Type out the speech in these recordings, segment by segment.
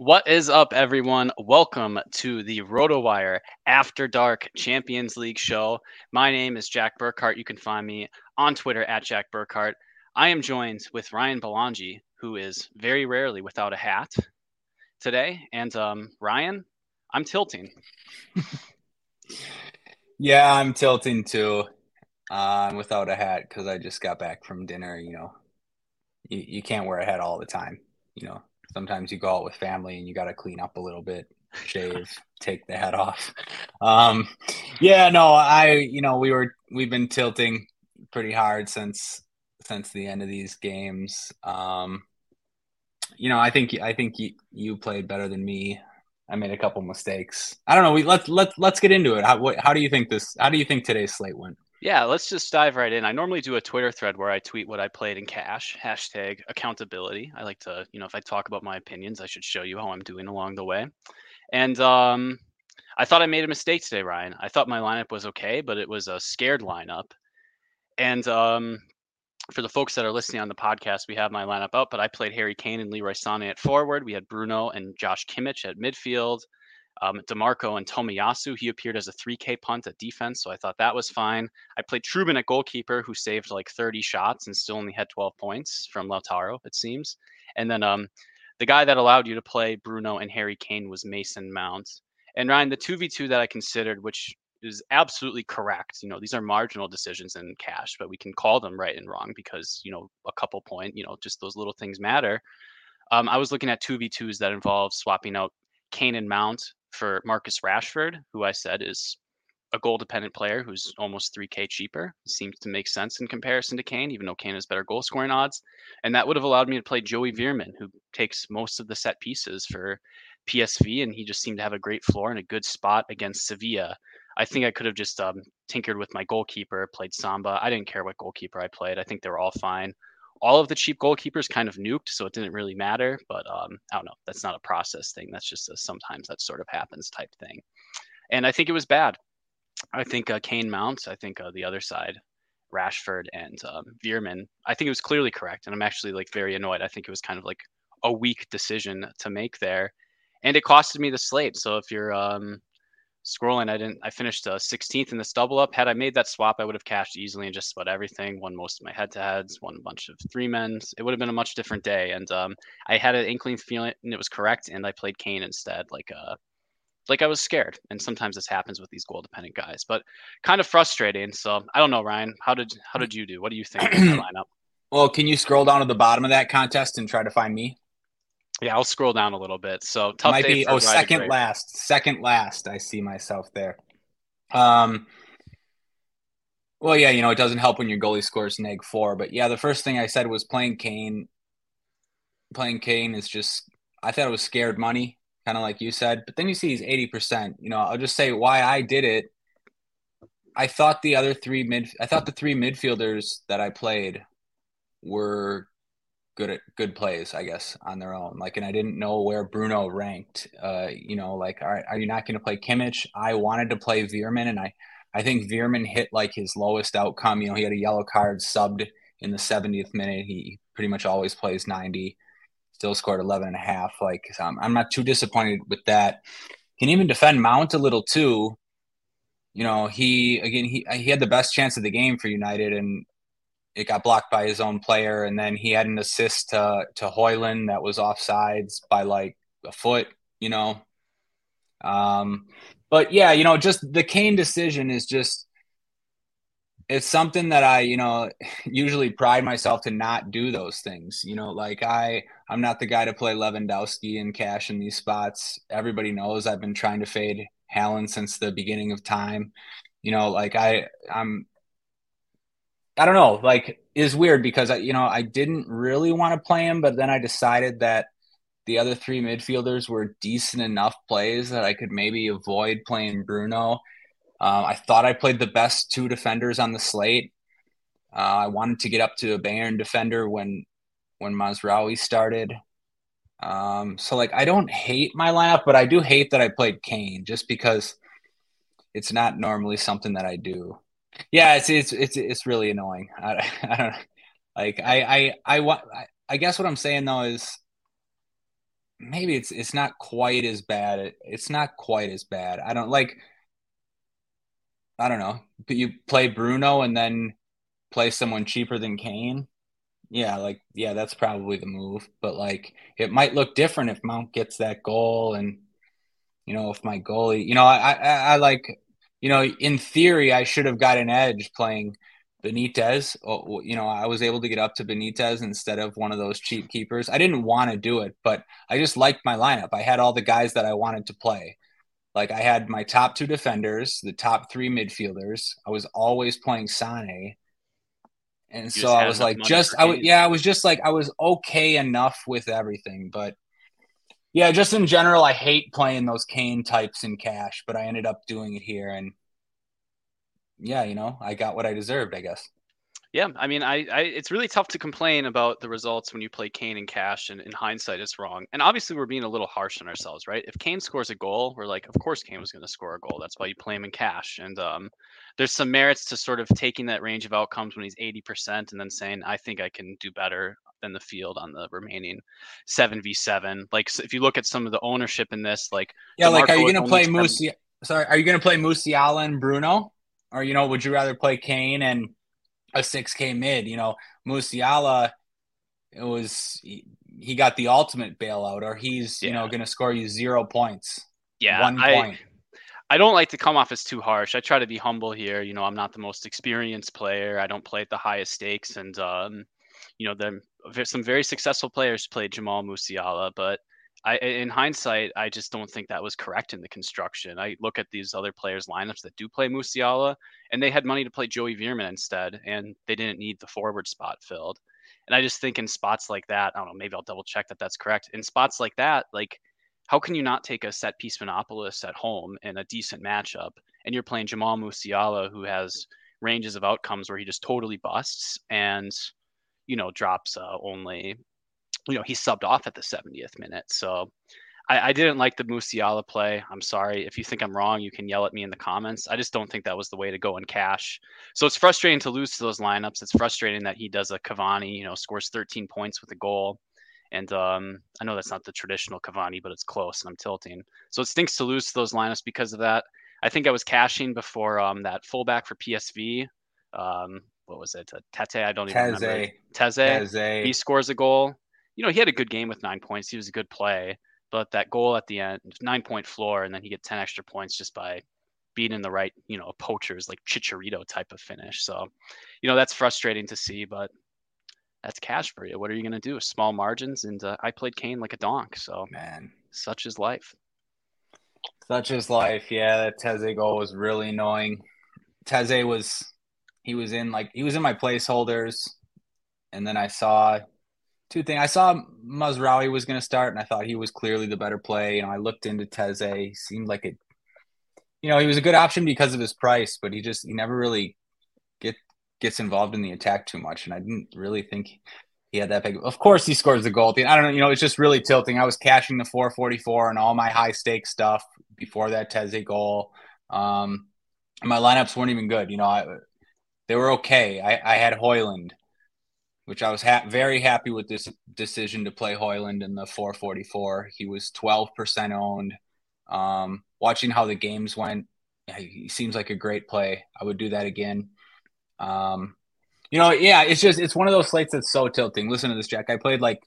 What is up, everyone? Welcome to the RotoWire After Dark Champions League show. My name is Jack Burkhart. You can find me on Twitter at Jack Burkhart. I am joined with Ryan Belongi, who is very rarely without a hat today. And Ryan, I'm tilting. Yeah, I'm tilting too. I'm without a hat because I just got back from dinner. You know, you can't wear a hat all the time, you know. Sometimes you go out with family and you got to clean up a little bit, shave, take the hat off. We've been tilting pretty hard since the end of these games. I think you played better than me. I made a couple mistakes. I don't know. Let's get into it. How do you think today's slate went? Yeah, let's just dive right in. I normally do a Twitter thread where I tweet what I played in cash, hashtag accountability. I like to, if I talk about my opinions, I should show you how I'm doing along the way. And I thought I made a mistake today, Ryan. I thought my lineup was okay, but it was a scared lineup. And for the folks that are listening on the podcast, we have my lineup up, but I played Harry Kane and Leroy Sané at forward. We had Bruno and Josh Kimmich at midfield. DeMarco and Tomiyasu, he appeared as a 3K punt at defense, so I thought that was fine. I played Trubin at goalkeeper, who saved like 30 shots and still only had 12 points from Lautaro, it seems. And then the guy that allowed you to play Bruno and Harry Kane was Mason Mount. And Ryan, the 2v2 that I considered, which is absolutely correct. These are marginal decisions in cash, but we can call them right and wrong because, a couple point, just those little things matter. I was looking at 2v2s that involved swapping out Kane and Mount for Marcus Rashford, who I said is a goal-dependent player who's almost 3K cheaper. It seems to make sense in comparison to Kane, even though Kane has better goal-scoring odds. And that would have allowed me to play Joey Veerman, who takes most of the set pieces for PSV, and he just seemed to have a great floor and a good spot against Sevilla. I think I could have just tinkered with my goalkeeper, played Samba. I didn't care what goalkeeper I played. I think they were all fine. All of the cheap goalkeepers kind of nuked, so it didn't really matter. But I don't know. That's not a process thing. That's just sometimes that sort of happens type thing. And I think it was bad. I think Kane, Mount, I think the other side, Rashford and Veerman, I think it was clearly correct. And I'm actually very annoyed. I think it was kind of like a weak decision to make there. And it costed me the slate. So if you're scrolling, I finished 16th in this double up. Had I made that swap, I would have cashed easily and just about everything. Won most of my head-to-heads, won a bunch of three men's. It would have been a much different day. And I had an inkling feeling and it was correct, and I played Kane instead, like I was scared. And sometimes this happens with these goal-dependent guys, but kind of frustrating. So I don't know, Ryan. How did you do? What do you think of the lineup? Well, can you scroll down to the bottom of that contest and try to find me? Yeah, I'll scroll down a little bit. So tough might be second last. I see myself there. Well, yeah, it doesn't help when your goalie scores -4. But yeah, the first thing I said was playing Kane. Playing Kane is just, I thought it was scared money, kind of like you said. But then you see he's 80%. I'll just say why I did it. I thought the three midfielders that I played were good plays, I guess, on their own. And I didn't know where Bruno ranked. All right, are you not going to play Kimmich? I wanted to play Veerman, and I I think Veerman hit like his lowest outcome. You know, he had a yellow card, subbed in the 70th minute. He pretty much always plays 90. Still scored 11.5. Like, I'm not too disappointed with that. Can even defend Mount a little too. You know, he had the best chance of the game for United, and it got blocked by his own player. And then he had an assist to Højlund that was offsides by like a foot. You know, but yeah, you know, just the Kane decision is just, it's something that I, you know, usually pride myself to not do those things. You know, like I'm not the guy to play Lewandowski and cash in these spots. Everybody knows I've been trying to fade Haaland since the beginning of time. You know, like I don't know, like it's weird because I didn't really want to play him, but then I decided that the other three midfielders were decent enough plays that I could maybe avoid playing Bruno. I thought I played the best two defenders on the slate. I wanted to get up to a Bayern defender when Mazraoui started. So, like, I don't hate my lineup, but I do hate that I played Kane just because it's not normally something that I do. Yeah, it's really annoying. I don't like. I guess what I'm saying though is maybe it's not quite as bad. It's not quite as bad. I don't like. I don't know, but you play Bruno and then play someone cheaper than Kane. Yeah, like, yeah, that's probably the move. But, like, it might look different if Mount gets that goal and, you know, if my goalie – you know, I like – you know, in theory, I should have got an edge playing Benitez. You know, I was able to get up to Benitez instead of one of those cheap keepers. I didn't want to do it, but I just liked my lineup. I had all the guys that I wanted to play. Like, I had my top two defenders, the top three midfielders. I was always playing Sané. And so I was like, I was okay enough with everything. But, yeah, just in general, I hate playing those Kane types in cash. But I ended up doing it here. And, yeah, you know, I got what I deserved, I guess. Yeah, I mean, I it's really tough to complain about the results when you play Kane and cash, and in hindsight, it's wrong. And obviously, we're being a little harsh on ourselves, right? If Kane scores a goal, we're like, of course Kane was going to score a goal. That's why you play him in cash. And there's some merits to sort of taking that range of outcomes when he's 80% and then saying, I think I can do better than the field on the remaining 7v7. Like, so if you look at some of the ownership in this, like... Yeah, like, are you going to play Musiala and Bruno? Or, you know, would you rather play Kane and... a 6K mid? You know, Musiala, it was, he got the ultimate bailout, or he's, you know, going to score you 0 points. Yeah. 1 point. I don't like to come off as too harsh. I try to be humble here. You know, I'm not the most experienced player. I don't play at the highest stakes. And, you know, some very successful players played Jamal Musiala, but in hindsight, I just don't think that was correct in the construction. I look at these other players' lineups that do play Musiala, and they had money to play Joey Veerman instead, and they didn't need the forward spot filled. And I just think in spots like that, I don't know, maybe I'll double check that's correct. In spots like that, like, how can you not take a set piece monopolist at home in a decent matchup, and you're playing Jamal Musiala, who has ranges of outcomes where he just totally busts and, you know, drops only... You know, he subbed off at the 70th minute. So I didn't like the Musiala play. I'm sorry. If you think I'm wrong, you can yell at me in the comments. I just don't think that was the way to go in cash. So it's frustrating to lose to those lineups. It's frustrating that he does a Cavani, you know, scores 13 points with a goal. And I know that's not the traditional Cavani, but it's close, and I'm tilting. So it stinks to lose to those lineups because of that. I think I was cashing before that fullback for PSV. What was it? Tete, I don't even remember. Teze. He scores a goal. You know, he had a good game with 9 points. He was a good play, but that goal at the end, 9 point floor, and then he gets 10 extra points just by being in the right, you know, poachers, like Chicharito type of finish. So, you know, that's frustrating to see, but that's cash for you. What are you going to do? Small margins, and I played Kane like a donk. So, man, such is life. Such is life. Yeah, that Teze goal was really annoying. Teze was in my placeholders, and then I saw. Two things. I saw Mazraoui was going to start, and I thought he was clearly the better play. You know, I looked into Teze. He seemed like it. You know, he was a good option because of his price, but he never really gets involved in the attack too much. And I didn't really think he had that big. Of course, he scores the goal. I don't know. You know, it's just really tilting. I was cashing the 444 and all my high stakes stuff before that Teze goal. my lineups weren't even good. You know, they were okay. I had Højlund, which I was very happy with this decision to play Højlund in the 444. He was 12% owned. Watching how the games went, he seems like a great play. I would do that again. You know, yeah, it's one of those slates that's so tilting. Listen to this, Jack. I played like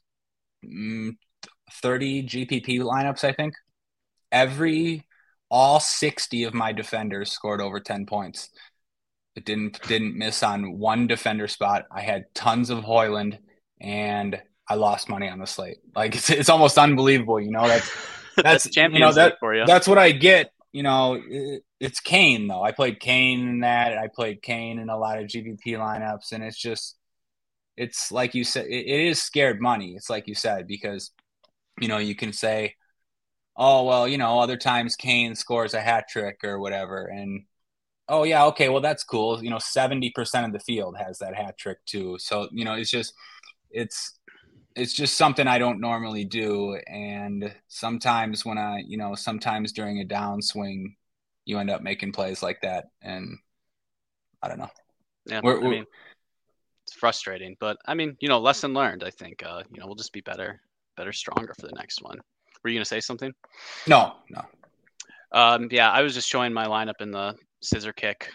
30 GPP lineups, I think. All 60 of my defenders scored over 10 points. It didn't miss on one defender spot. I had tons of Højlund, and I lost money on the slate. Like it's almost unbelievable, you know. That's Champions League for you. That's what I get. You know, it's Kane though. I played Kane in that. I played Kane in a lot of GPP lineups, and it's like you said, it is scared money. It's like you said, because you know you can say, oh well, you know, other times Kane scores a hat trick or whatever, and oh yeah, okay, well that's cool. You know, 70% of the field has that hat trick too. So you know, it's just something I don't normally do. And sometimes when sometimes during a downswing, you end up making plays like that. And I don't know. Yeah, I mean, it's frustrating, but I mean, you know, lesson learned. I think you know, we'll just be better, stronger for the next one. Were you gonna say something? No. Yeah, I was just showing my lineup in the scissor kick.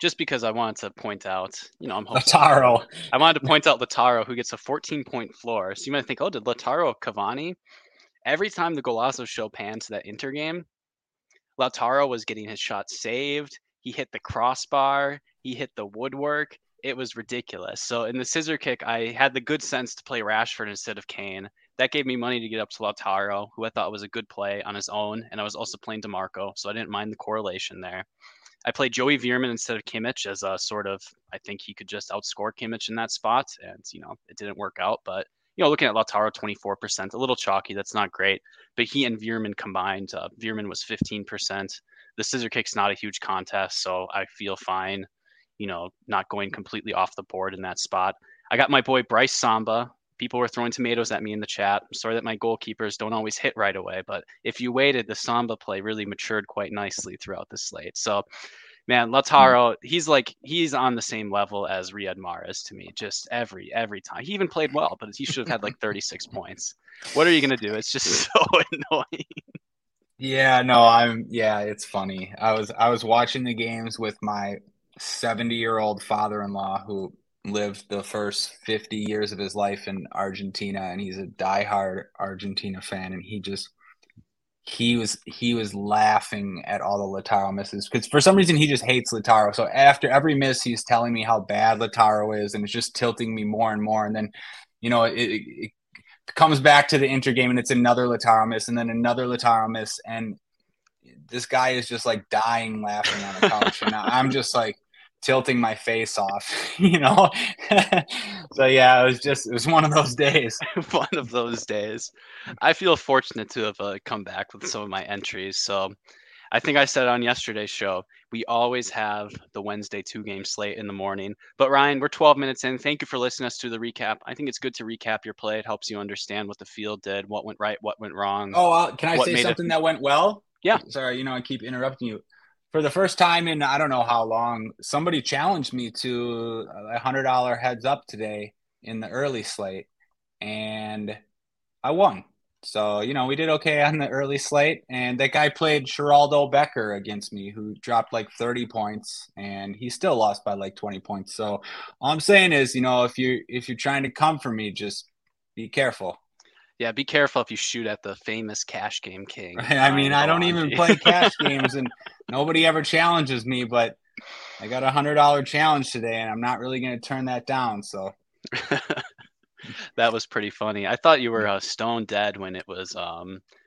Just because I wanted to point out, you know, I'm hoping Lautaro. I wanted to point out Lautaro, who gets a 14-point floor. So you might think, oh, did Lautaro Cavani? Every time the Golazo show pans to that Inter game, Lautaro was getting his shot saved. He hit the crossbar. He hit the woodwork. It was ridiculous. So in the scissor kick, I had the good sense to play Rashford instead of Kane. That gave me money to get up to Lautaro, who I thought was a good play on his own. And I was also playing DeMarco, so I didn't mind the correlation there. I played Joey Veerman instead of Kimmich as a sort of, I think he could just outscore Kimmich in that spot. And, you know, it didn't work out. But, you know, looking at Lautaro, 24%, a little chalky. That's not great. But he and Veerman combined, Veerman was 15%. The scissor kick's not a huge contest, so I feel fine, you know, not going completely off the board in that spot. I got my boy Bryce Samba. People were throwing tomatoes at me in the chat. I'm sorry that my goalkeepers don't always hit right away, but if you waited, the Samba play really matured quite nicely throughout the slate. So, man, Lautaro, he's on the same level as Riyad Mahrez to me, just every time. He even played well, but he should have had like 36 points. What are you going to do? It's just so annoying. Yeah, no, it's funny. I was watching the games with my 70-year-old father-in-law who lived the first 50 years of his life in Argentina, and he's a diehard Argentina fan, and he was laughing at all the Lautaro misses because for some reason he just hates Lautaro. So after every miss, he's telling me how bad Lautaro is, and it's just tilting me more and more. And then, you know, it comes back to the Inter game, and it's another Lautaro miss, and then another Lautaro miss, and this guy is just like dying laughing on the couch, and I'm just like tilting my face off, you know? So yeah, it was one of those days. One of those days. I feel fortunate to have come back with some of my entries. So I think I said on yesterday's show, we always have the Wednesday 2-game slate in the morning. But Ryan, we're 12 minutes in. Thank you for listening to us through the recap. I think it's good to recap your play. It helps you understand what the field did, what went right, what went wrong. Oh, can I say something that went well? Yeah. Sorry, you know, I keep interrupting you. For the first time in I don't know how long, somebody challenged me to a $100 heads up today in the early slate, and I won. So, you know, we did okay on the early slate, and that guy played Geraldo Becker against me, who dropped like 30 points, and he still lost by like 20 points. So all I'm saying is, you know, if you're trying to come for me, just be careful. Yeah, be careful if you shoot at the famous cash game king. I mean, Belongi. I don't even play cash games, and nobody ever challenges me, but I got a $100 challenge today, and I'm not really going to turn that down. So that was pretty funny. I thought you were stone dead when it was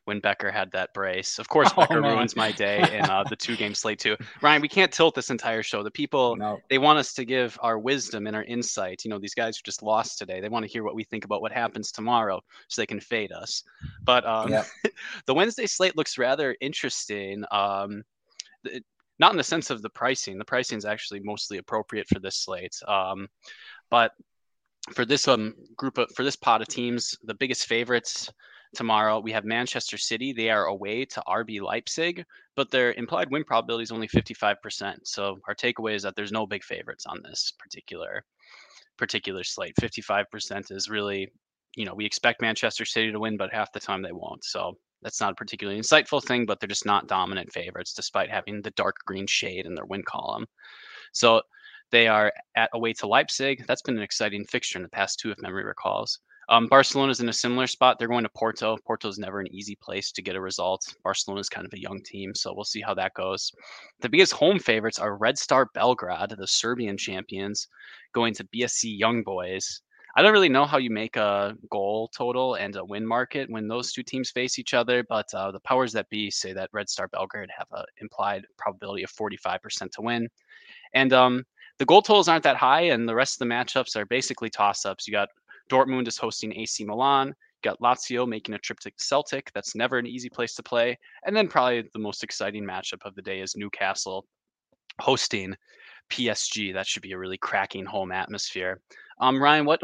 when Becker had that brace. Of course, Becker ruins my day in the 2-game slate too. Ryan, we can't tilt this entire show. The people, They want us to give our wisdom and our insight. You know, these guys who just lost today, they want to hear what we think about what happens tomorrow so they can fade us. But The Wednesday slate looks rather interesting. Not in the sense of the pricing. The pricing is actually mostly appropriate for this slate. But for this pot of teams, the biggest favorites, Tomorrow we have Manchester City. They are away to RB Leipzig, but their implied win probability is only 55%. So our takeaway is that there's no big favorites on this particular slate. 55% is really, we expect Manchester City to win, but half the time they won't. So that's not a particularly insightful thing, but they're just not dominant favorites despite having the dark green shade in their win column. So they are away to Leipzig. That's been an exciting fixture in the past two, if memory recalls. Barcelona's in a similar spot. They're going to Porto. Porto's never an easy place to get a result. Barcelona's kind of a young team, so we'll see how that goes. The biggest home favorites are Red Star Belgrade, the Serbian champions, going to BSC Young Boys. I don't really know how you make a goal total and a win market when those two teams face each other, but the powers that be say that Red Star Belgrade have an implied probability of 45% to win. And the goal totals aren't that high, and the rest of the matchups are basically toss-ups. You got Dortmund is hosting AC Milan. You got Lazio making a trip to Celtic. That's never an easy place to play. And then probably the most exciting matchup of the day is Newcastle hosting PSG. That should be a really cracking home atmosphere. Ryan, what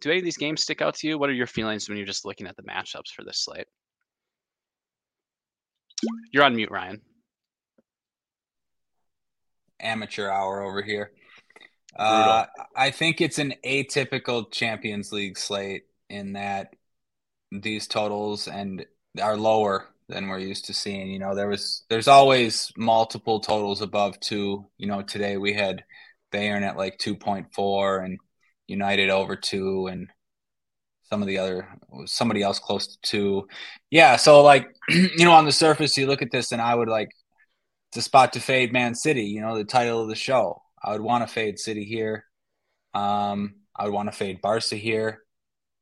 do any of these games stick out to you? What are your feelings when you're just looking at the matchups for this slate? You're on mute, Ryan. Amateur hour over here. I think it's an atypical Champions League slate in that these totals and are lower than we're used to seeing. There's always multiple totals above two. Today we had Bayern at like 2.4 and United over 2 and somebody else close to 2. Yeah. So on the surface, you look at this and I would like to spot to fade Man City, the title of the show. I would want to fade City here. I would want to fade Barca here.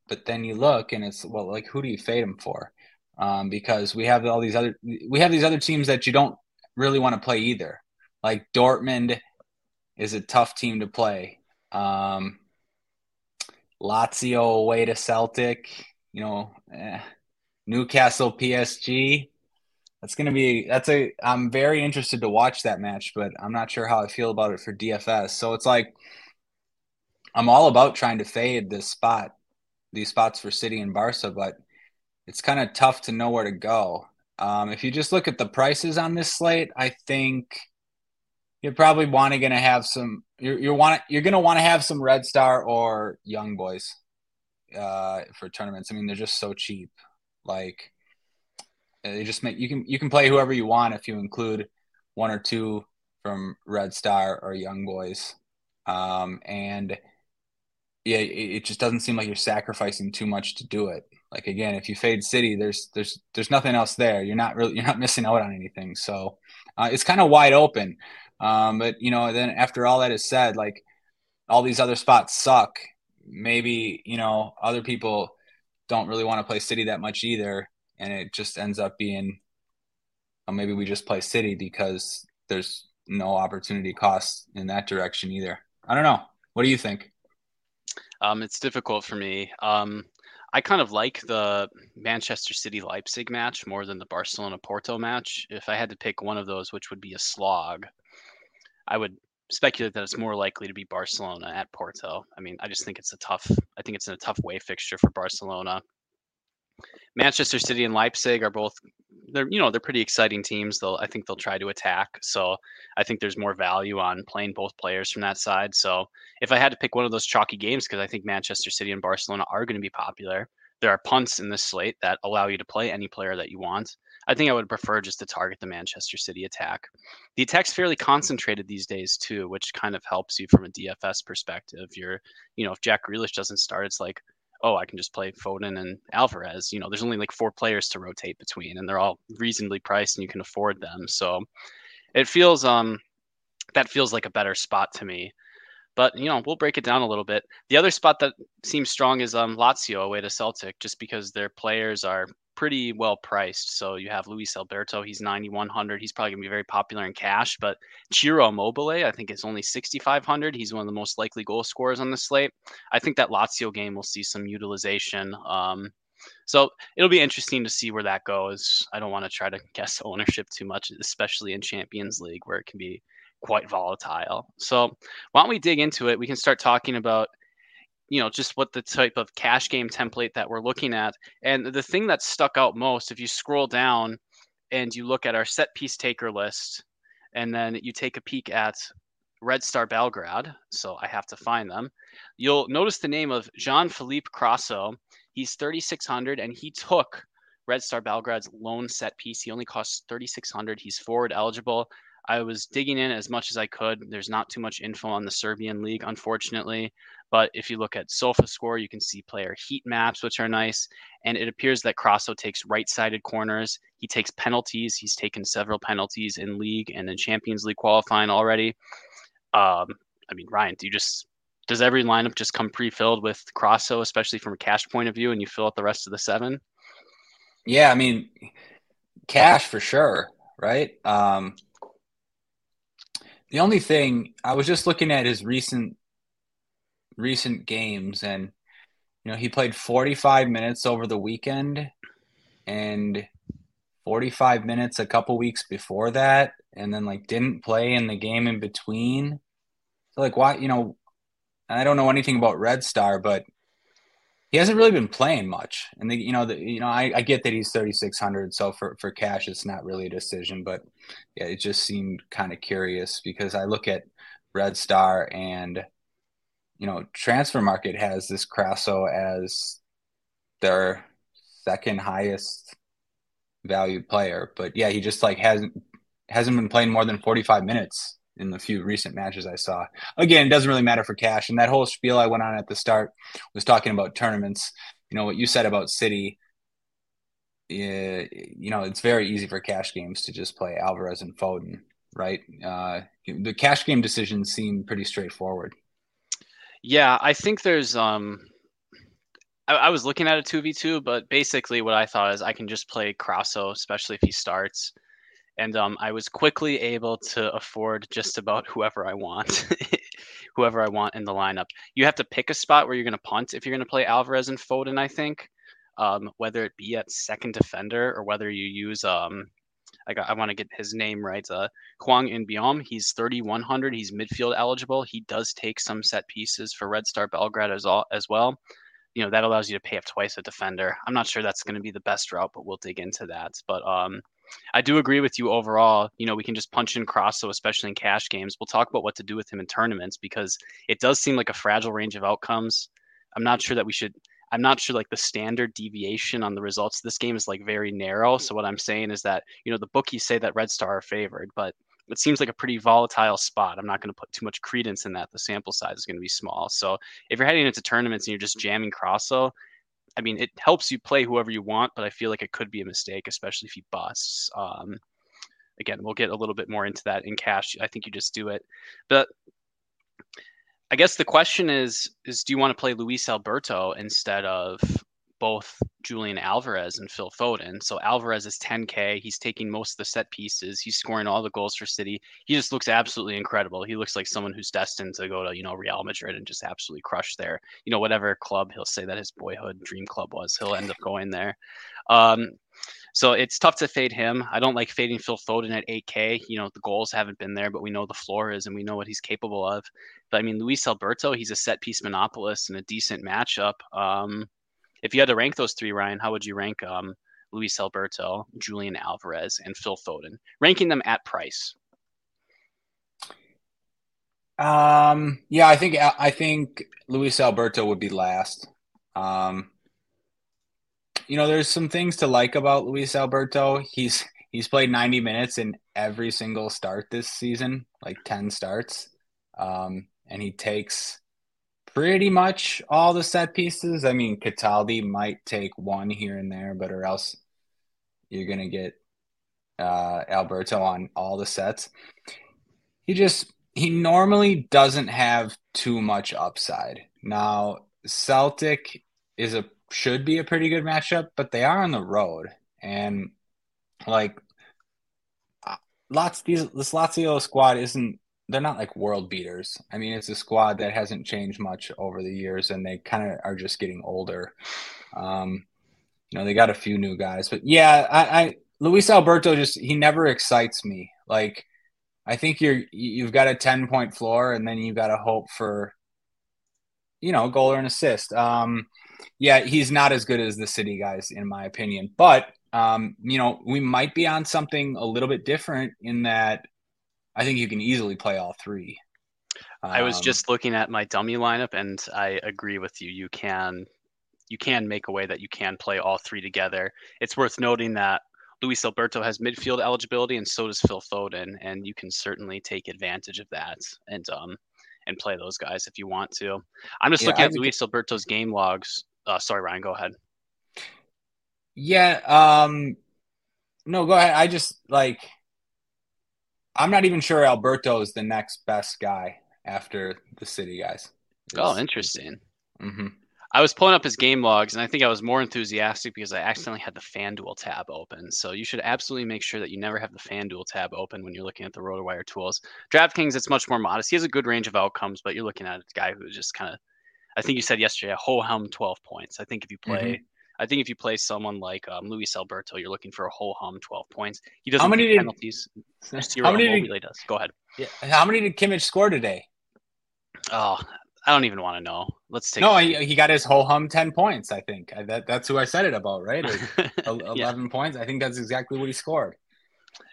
But then you look and it's, who do you fade them for? Because we have these other teams that you don't really want to play either. Like Dortmund is a tough team to play. Lazio away to Celtic, Newcastle PSG. I'm very interested to watch that match, but I'm not sure how I feel about it for DFS. So it's I'm all about trying to fade these spots for City and Barca, but it's kind of tough to know where to go. If you just look at the prices on this slate, I think you're probably going to want to have some Red Star or Young Boys for tournaments. They're just so cheap. They just make you can play whoever you want if you include one or two from Red Star or Young Boys, and yeah, it just doesn't seem like you're sacrificing too much to do it. Again, if you fade City, there's nothing else there. You're not missing out on anything. So it's kind of wide open. But then after all that is said, all these other spots suck. Maybe other people don't really want to play City that much either. And it just ends up being, maybe we just play City because there's no opportunity cost in that direction either. I don't know. What do you think? It's difficult for me. I kind of like the Manchester City-Leipzig match more than the Barcelona-Porto match. If I had to pick one of those, which would be a slog, I would speculate that it's more likely to be Barcelona at Porto. I just think it's in a tough way fixture for Barcelona. Manchester City and Leipzig are both, they're pretty exciting teams. I think they'll try to attack. So I think there's more value on playing both players from that side. So if I had to pick one of those chalky games, because I think Manchester City and Barcelona are going to be popular, there are punts in this slate that allow you to play any player that you want. I think I would prefer just to target the Manchester City attack. The attack's fairly concentrated these days too, which kind of helps you from a DFS perspective. If Jack Grealish doesn't start, it's I can just play Foden and Alvarez. There's only 4 players to rotate between, and they're all reasonably priced and you can afford them. So it feels like a better spot to me. But, we'll break it down a little bit. The other spot that seems strong is Lazio away to Celtic, just because their players are pretty well priced. So you have Luis Alberto, he's 9,100. He's probably going to be very popular in cash, but Ciro Immobile, I think it's only 6,500. He's one of the most likely goal scorers on the slate. I think that Lazio game will see some utilization. So it'll be interesting to see where that goes. I don't want to try to guess ownership too much, especially in Champions League where it can be quite volatile. So why don't we dig into it? We can start talking about you know, just what the type of cash game template that we're looking at. And the thing that stuck out most, if you scroll down and you look at our set piece taker list, and then you take a peek at Red Star Belgrade, so I have to find them, you'll notice the name of Jean-Philippe Krasso. He's 3,600, and he took Red Star Belgrade's loan set piece. He only costs 3,600. He's forward eligible. I was digging in as much as I could. There's not too much info on the Serbian league, unfortunately. But if you look at SofaScore, you can see player heat maps, which are nice. And it appears that Krasso takes right-sided corners. He takes penalties. He's taken several penalties in league and in Champions League qualifying already. I mean, Ryan, does every lineup just come pre-filled with Krasso, especially from a cash point of view, and you fill out the rest of the seven? Yeah, I mean, cash for sure, right? The only thing, I was just looking at his recent games, and you know, he played 45 minutes over the weekend and 45 minutes a couple weeks before that, and then like didn't play in the game in between. So like, why, you know, I don't know anything about Red Star, but he hasn't really been playing much. And I get that he's 3,600, so for cash, it's not really a decision. But yeah, it just seemed kind of curious because I look at Red Star and, you know, Transfer Market has this Krasso as their second highest valued player. But yeah, he just like hasn't been playing more than 45 minutes in the few recent matches I saw. Again, it doesn't really matter for cash. And that whole spiel I went on at the start was talking about tournaments. You know, what you said about City, you know, it's very easy for cash games to just play Alvarez and Foden, right? The cash game decisions seem pretty straightforward. Yeah, I think there's I was looking at a 2v2, but basically what I thought is I can just play Krasso, especially if he starts. And I was quickly able to afford just about whoever I want in the lineup. You have to pick a spot where you're going to punt if you're going to play Alvarez and Foden, I think, whether it be at second defender or whether you use I want to get his name right, Hwang In-Biom. He's 3,100. He's midfield eligible. He does take some set pieces for Red Star Belgrade as well. You know, that allows you to pay up twice a defender. I'm not sure that's going to be the best route, but we'll dig into that. But I do agree with you overall. You know, we can just punch in Krasso, especially in cash games. We'll talk about what to do with him in tournaments because it does seem like a fragile range of outcomes. I'm not sure like the standard deviation on the results of this game is like very narrow. So what I'm saying is that, you know, the bookies say that Red Star are favored, but it seems like a pretty volatile spot. I'm not going to put too much credence in that. The sample size is going to be small. So if you're heading into tournaments and you're just jamming Krasso, I mean, it helps you play whoever you want, but I feel like it could be a mistake, especially if he busts. Again, we'll get a little bit more into that in cash. I think you just do it. But I guess the question is do you want to play Luis Alberto instead of both Julian Alvarez and Phil Foden? So Alvarez is 10K. He's taking most of the set pieces. He's scoring all the goals for City. He just looks absolutely incredible. He looks like someone who's destined to go to, you know, Real Madrid and just absolutely crush there. You know, whatever club he'll say that his boyhood dream club was, he'll end up going there. So it's tough to fade him. I don't like fading Phil Foden at 8K. You know, the goals haven't been there, but we know the floor is and we know what he's capable of. But I mean, Luis Alberto, he's a set piece monopolist and a decent matchup. If you had to rank those three, Ryan, how would you rank Luis Alberto, Julian Alvarez, and Phil Foden? Ranking them at price. Yeah, I think Luis Alberto would be last. You know, there's some things to like about Luis Alberto. He's played 90 minutes in every single start this season, like 10 starts. And he takes pretty much all the set pieces. I mean, Cataldi might take one here and there, but or else you're going to get Alberto on all the sets. He normally doesn't have too much upside. Now, Celtic is should be a pretty good matchup, but they are on the road. And like this Lazio squad they're not like world beaters. I mean, it's a squad that hasn't changed much over the years and they kind of are just getting older. You know, they got a few new guys, but yeah, I Luis Alberto he never excites me. Like I think you've got a 10-point floor and then you got to hope for, you know, a goal or an assist. Yeah, he's not as good as the City guys, in my opinion. But, you know, we might be on something a little bit different in that I think you can easily play all three. I was just looking at my dummy lineup, and I agree with you. You can make a way that you can play all three together. It's worth noting that Luis Alberto has midfield eligibility, and so does Phil Foden, and you can certainly take advantage of that and play those guys if you want to. I'm just looking at Luis Alberto's game logs. Sorry, Ryan, go ahead. Yeah, no, go ahead. I just, like, I'm not even sure Alberto is the next best guy after the City guys. Oh, interesting. Mm-hmm. I was pulling up his game logs, and I think I was more enthusiastic because I accidentally had the FanDuel tab open. So you should absolutely make sure that you never have the FanDuel tab open when you're looking at the RotoWire tools. DraftKings, it's much more modest. He has a good range of outcomes, but you're looking at a guy who's just kind of, I think you said yesterday, a ho-hum 12 points. I think if you play, someone like Luis Alberto, you're looking for a ho-hum 12 points. He doesn't get penalties. Does. Go ahead. Yeah. How many did Kimmich score today? Oh, I don't even want to know. Let's take. No, he got his whole 10 points. I think that's who I said it about, right? Like, 11 points. I think that's exactly what he scored.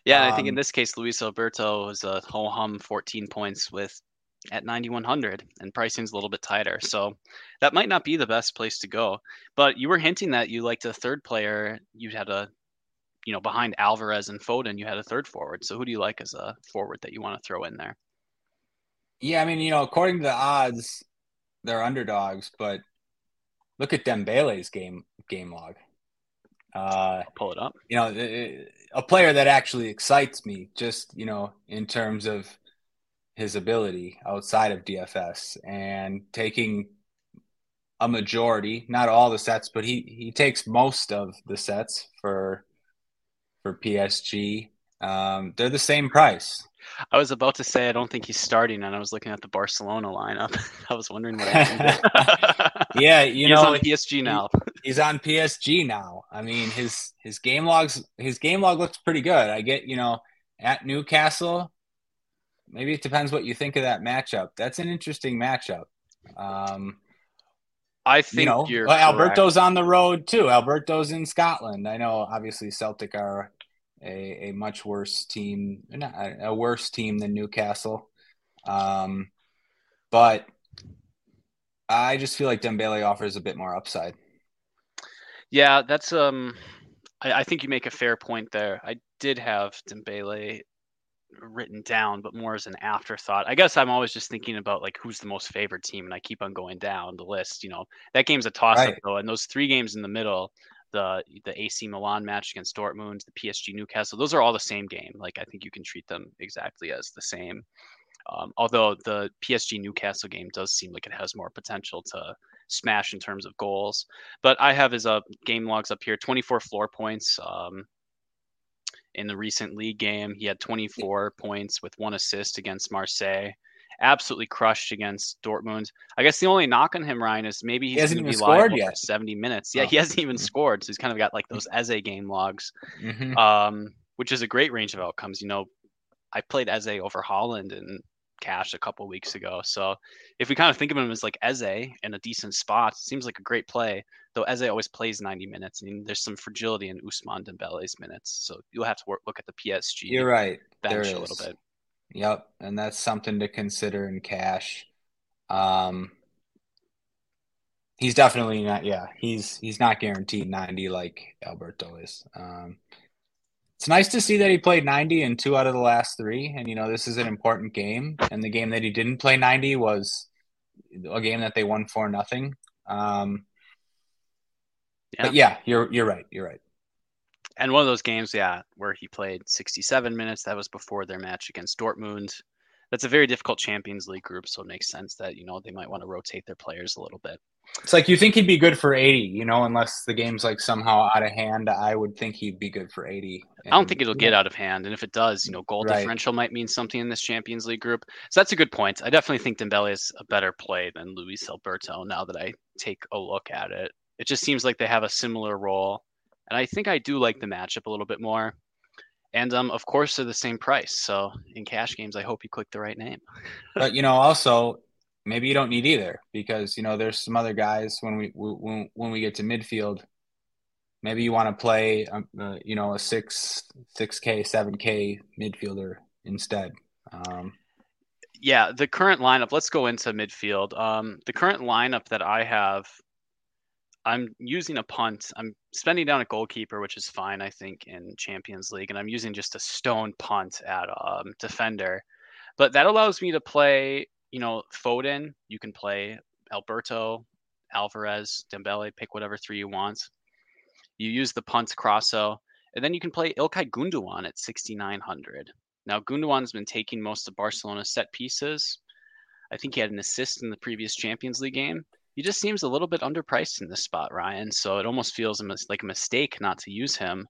Yeah, I think in this case, Luis Alberto was a whole 14 points at 9,100, and pricing's a little bit tighter. So that might not be the best place to go. But you were hinting that you liked a third player. You had behind Alvarez and Foden, you had a third forward. So who do you like as a forward that you want to throw in there? Yeah, I mean, you know, according to the odds, they're underdogs, but look at Dembele's game log. I'll pull it up. You know, a player that actually excites me, just, you know, in terms of his ability outside of DFS, and taking a majority, not all the sets, but he takes most of the sets for PSG. They're the same price. I was about to say I don't think he's starting, and I was looking at the Barcelona lineup. I was wondering what happened. Yeah, he's on PSG now. I mean, his game log looks pretty good. I get, you know, at Newcastle. Maybe it depends what you think of that matchup. That's an interesting matchup. I think Alberto's on the road too. Alberto's in Scotland. I know, obviously, Celtic are a much worse team, than Newcastle. But I just feel like Dembele offers a bit more upside. Yeah, that's I think you make a fair point there. I did have Dembele written down, but more as an afterthought. I guess I'm always just thinking about, like, who's the most favored team, and I keep on going down the list. You know, that game's a toss-up, right, though, and those three games in the middle – the AC Milan match against Dortmund, the PSG Newcastle, those are all the same game. Like, I think you can treat them exactly as the same. Although the PSG Newcastle game does seem like it has more potential to smash in terms of goals. But I have his game logs up here, 24 floor points. In the recent league game, he had 24 points with one assist against Marseille. Absolutely crushed against Dortmund. I guess the only knock on him, Ryan, is maybe he hasn't even scored yet. 70 minutes. Yeah, he hasn't even scored. So he's kind of got like those Eze game logs, which is a great range of outcomes. You know, I played Eze over Haaland in cash a couple weeks ago. So if we kind of think of him as like Eze in a decent spot, it seems like a great play, though Eze always plays 90 minutes. I mean, there's some fragility in Usman Dembele's minutes. So you'll have to look at the PSG. You're right. Bench a little bit. Yep, and that's something to consider in cash. He's definitely not. Yeah, he's not guaranteed 90 like Alberto is. It's nice to see that he played 90 in 2 out of the last 3, and you know this is an important game. And the game that he didn't play 90 was a game that they won 4-0. But yeah, you're right. You're right. And one of those games, yeah, where he played 67 minutes, that was before their match against Dortmund. That's a very difficult Champions League group, so it makes sense that, you know, they might want to rotate their players a little bit. It's like you think he'd be good for 80, you know, unless the game's like somehow out of hand. I would think he'd be good for 80. I don't think it'll get out of hand. And if it does, you know, goal differential might mean something in this Champions League group. So that's a good point. I definitely think Dembele is a better play than Luis Alberto now that I take a look at it. It just seems like they have a similar role. And I think I do like the matchup a little bit more. And, of course, they're the same price. So in cash games, I hope you click the right name. But, you know, also maybe you don't need either, because, you know, there's some other guys when we get to midfield. Maybe you want to play, you know, a 6K, 7K midfielder instead. Yeah, the current lineup, let's go into midfield. The current lineup that I have, I'm using a punt. I'm spending down a goalkeeper, which is fine, I think, in Champions League. And I'm using just a stone punt at defender. But that allows me to play, you know, Foden. You can play Alberto, Alvarez, Dembele, pick whatever three you want. You use the punt Krasso, and then you can play Ilkay Gundogan at 6,900. Now, Gundogan's been taking most of Barcelona's set pieces. I think he had an assist in the previous Champions League game. He just seems a little bit underpriced in this spot, Ryan, so it almost feels like a mistake not to use him,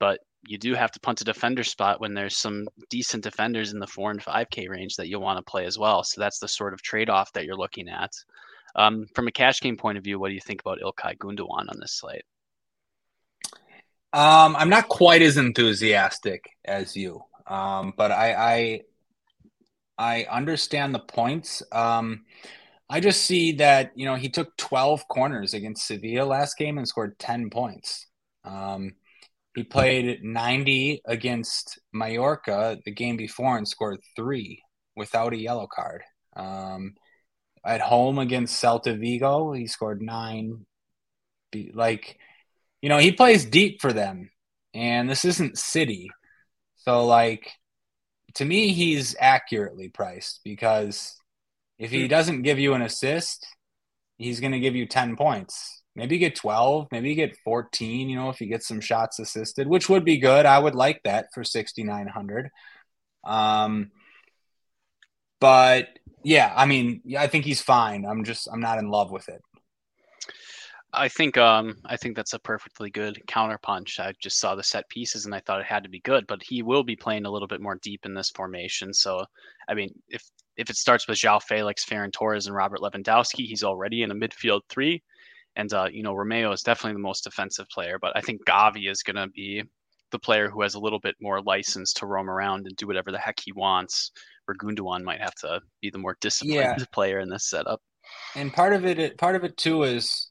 but you do have to punt a defender spot when there's some decent defenders in the 4 and 5K range that you'll want to play as well, so that's the sort of trade-off that you're looking at. From a cash game point of view, what do you think about Ilkay Gundogan on this slate? I'm not quite as enthusiastic as you, but I understand the points. I just see that, you know, he took 12 corners against Sevilla last game and scored 10 points. He played 90 against Mallorca the game before and scored 3 without a yellow card. At home against Celta Vigo, he scored 9. You know, he plays deep for them, and this isn't City. So, like, to me, he's accurately priced, because if he doesn't give you an assist, he's going to give you 10 points. Maybe you get 12, maybe you get 14, you know, if you get some shots assisted, which would be good. I would like that for 6,900. But, yeah, I mean, I think he's fine. I'm not in love with it. I think that's a perfectly good counterpunch. I just saw the set pieces and I thought it had to be good, but he will be playing a little bit more deep in this formation. So, I mean, if it starts with João Felix, Ferran Torres, and Robert Lewandowski, he's already in a midfield 3. And, you know, Romeo is definitely the most defensive player, but I think Gavi is going to be the player who has a little bit more license to roam around and do whatever the heck he wants, where Gundogan might have to be the more disciplined player in this setup. And part of it too is,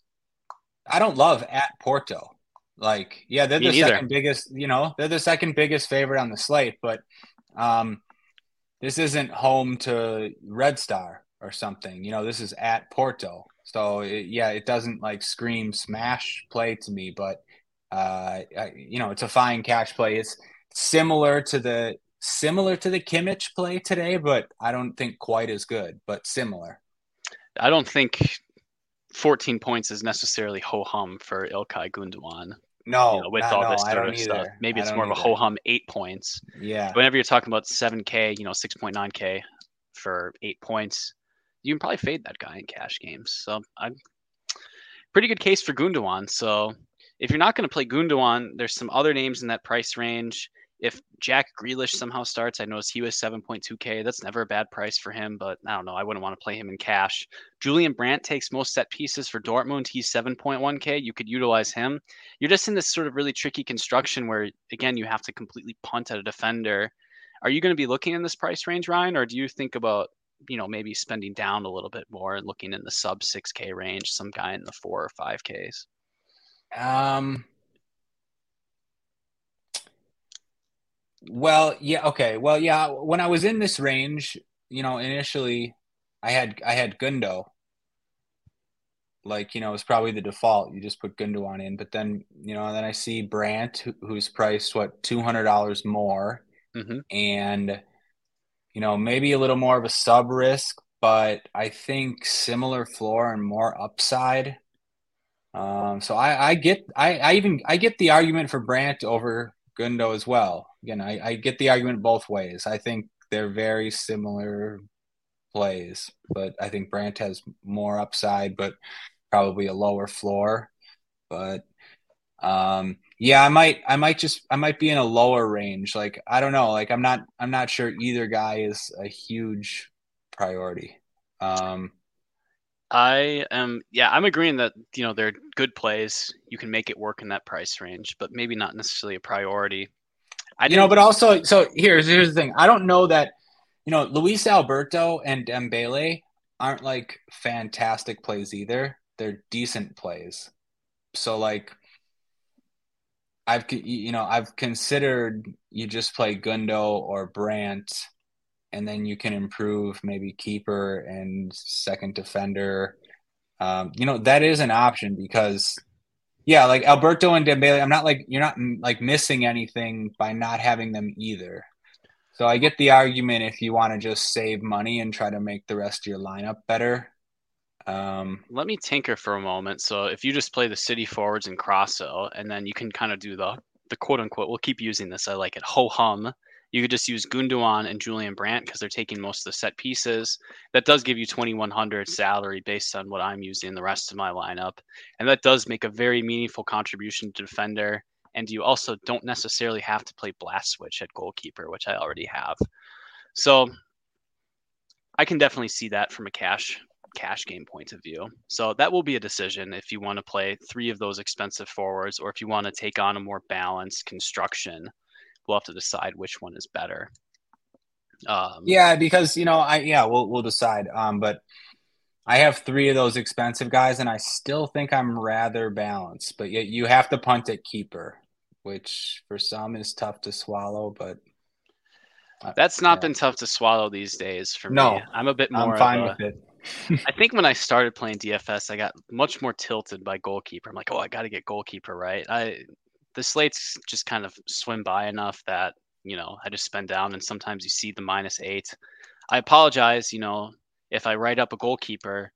I don't love at Porto. Like, yeah, they're the second biggest, you know, they're the second biggest favorite on the slate, but this isn't home to Red Star or something. You know, this is at Porto. So, it doesn't like scream smash play to me, but, you know, it's a fine cash play. It's similar to the Kimmich play today, but I don't think quite as good, but similar. I don't think 14 points is necessarily ho-hum for Ilkay Gundogan. No, you know, with all this sort of stuff. Maybe it's more of a ho-hum 8 points. Yeah. Whenever you're talking about 7K, you know, 6.9K for 8 points, you can probably fade that guy in cash games. So I'm pretty good case for Gundogan. So if you're not going to play Gundogan, there's some other names in that price range. If Jack Grealish somehow starts, I noticed he was 7.2K. That's never a bad price for him, but I don't know. I wouldn't want to play him in cash. Julian Brandt takes most set pieces for Dortmund. He's 7.1K. You could utilize him. You're just in this sort of really tricky construction where, again, you have to completely punt at a defender. Are you going to be looking in this price range, Ryan, or do you think about, you know, maybe spending down a little bit more and looking in the sub 6K range, some guy in the 4 or 5Ks? Well, yeah. Okay. Well, yeah. When I was in this range, you know, initially I had Gundo. Like, you know, it was probably the default. You just put Gundogan in, but then, you know, then I see Brandt who's priced $200 more, and, you know, maybe a little more of a sub risk, but I think similar floor and more upside. So I get the argument for Brandt over Gundo as well. Again, I get the argument both ways. I think they're very similar plays, but I think Brandt has more upside, but probably a lower floor. But yeah, I might be in a lower range. Like, I don't know. Like, I'm not sure either guy is a huge priority. I'm agreeing that, you know, they're good plays. You can make it work in that price range, but maybe not necessarily a priority. You know, but also, so here's the thing. I don't know that, you know, Luis Alberto and Dembele aren't like fantastic plays either. They're decent plays. So like I've considered you just play Gundo or Brandt, and then you can improve maybe keeper and second defender. That is an option because, yeah, like Alberto and Dembele, you're not missing anything by not having them either. So I get the argument if you want to just save money and try to make the rest of your lineup better. Let me tinker for a moment. So if you just play the City forwards and Krasso, and then you can kind of do the quote-unquote, we'll keep using this, I like it, ho-hum. You could just use Gundogan and Julian Brandt because they're taking most of the set pieces. That does give you $2,100 salary based on what I'm using in the rest of my lineup. And that does make a very meaningful contribution to defender. And you also don't necessarily have to play Blaswich at goalkeeper, which I already have. So I can definitely see that from a cash game point of view. So that will be a decision if you want to play three of those expensive forwards, or if you want to take on a more balanced construction. We'll have to decide which one is better. We'll decide. But I have three of those expensive guys, and I still think I'm rather balanced. But yet you have to punt at keeper, which for some is tough to swallow. But that's not been tough to swallow these days for me. I'm fine with it. I think when I started playing DFS, I got much more tilted by goalkeeper. I'm like, oh, I got to get goalkeeper right. The slates just kind of swim by enough that, I just spend down, and sometimes you see the -8. I apologize, if I write up a goalkeeper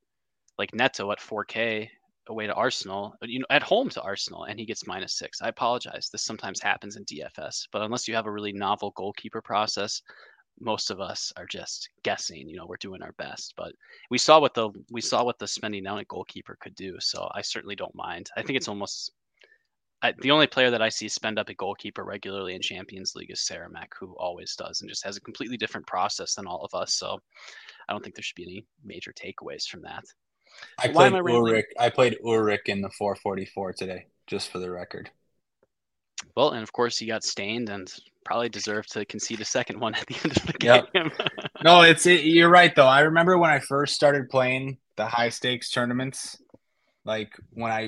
like Neto at 4K away to Arsenal, at home to Arsenal, and he gets -6. I apologize. This sometimes happens in DFS, but unless you have a really novel goalkeeper process, most of us are just guessing, we're doing our best, but we saw what the spending down at goalkeeper could do. So I certainly don't mind. I think it's almost, the only player that I see spend up a goalkeeper regularly in Champions League is Saramac, who always does and just has a completely different process than all of us. So I don't think there should be any major takeaways from that. I played Ulrich in the 444 today, just for the record. Well, and of course he got stained and probably deserved to concede a second one at the end of the game. Yep. No, you're right, though. I remember when I first started playing the high stakes tournaments, like when I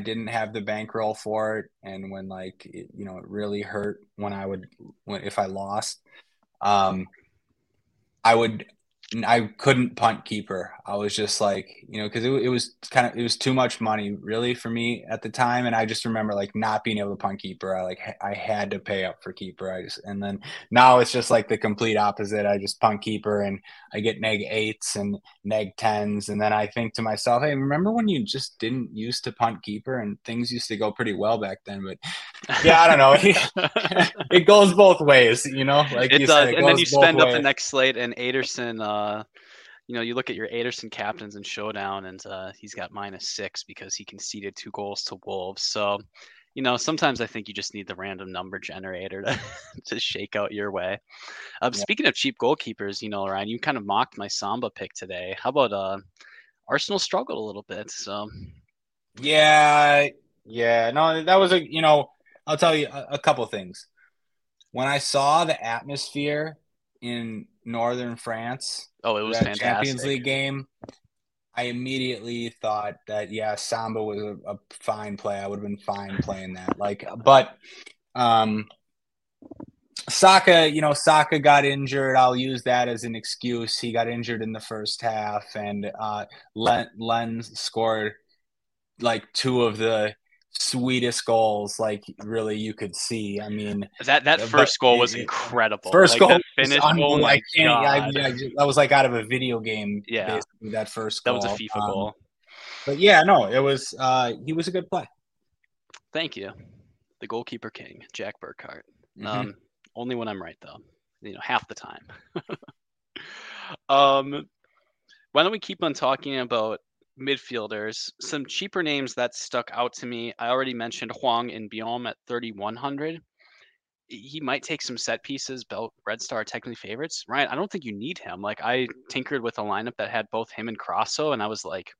didn't have the bankroll for it, and when it really hurt if I lost, I couldn't punt keeper. I was just like, because it was too much money really for me at the time, and I just remember not being able to punt keeper. I had to pay up for keeper. And then now it's just the complete opposite. I just punt keeper and I get -8s and -10s, and then I think to myself, hey, remember when you just didn't used to punt keeper and things used to go pretty well back then? But yeah, I don't know. It goes both ways, It goes, and then you spend up the next slate and Ederson. You look at your Ederson captains in Showdown, and he's got -6 because he conceded 2 goals to Wolves. So, sometimes I think you just need the random number generator to shake out your way. Yeah. Speaking of cheap goalkeepers, Ryan, you kind of mocked my Samba pick today. How about Arsenal struggled a little bit? So, yeah, no, that was I'll tell you a couple things. When I saw the atmosphere in Northern France, it was fantastic. Champions League game, I immediately thought that Samba was a fine play. I would have been fine playing that. But Saka got injured. I'll use that as an excuse. He got injured in the first half, and Lens scored 2 of the sweetest goals really you could see. I mean, that first goal was incredible. Goal finish, oh my God. I was out of a video game. Yeah, basically, that first goal. That was a FIFA goal. But yeah, no, it was he was a good play. Thank you. The goalkeeper king, Jack Burkhart. Mm-hmm. Only when I'm right, though. Half the time. Why don't we keep on talking about midfielders? Some cheaper names that stuck out to me. I already mentioned Hwang and Biom at 3,100. He might take some set pieces. Red Star are technically favorites. Ryan, I don't think you need him. I tinkered with a lineup that had both him and Krasso, and I was like,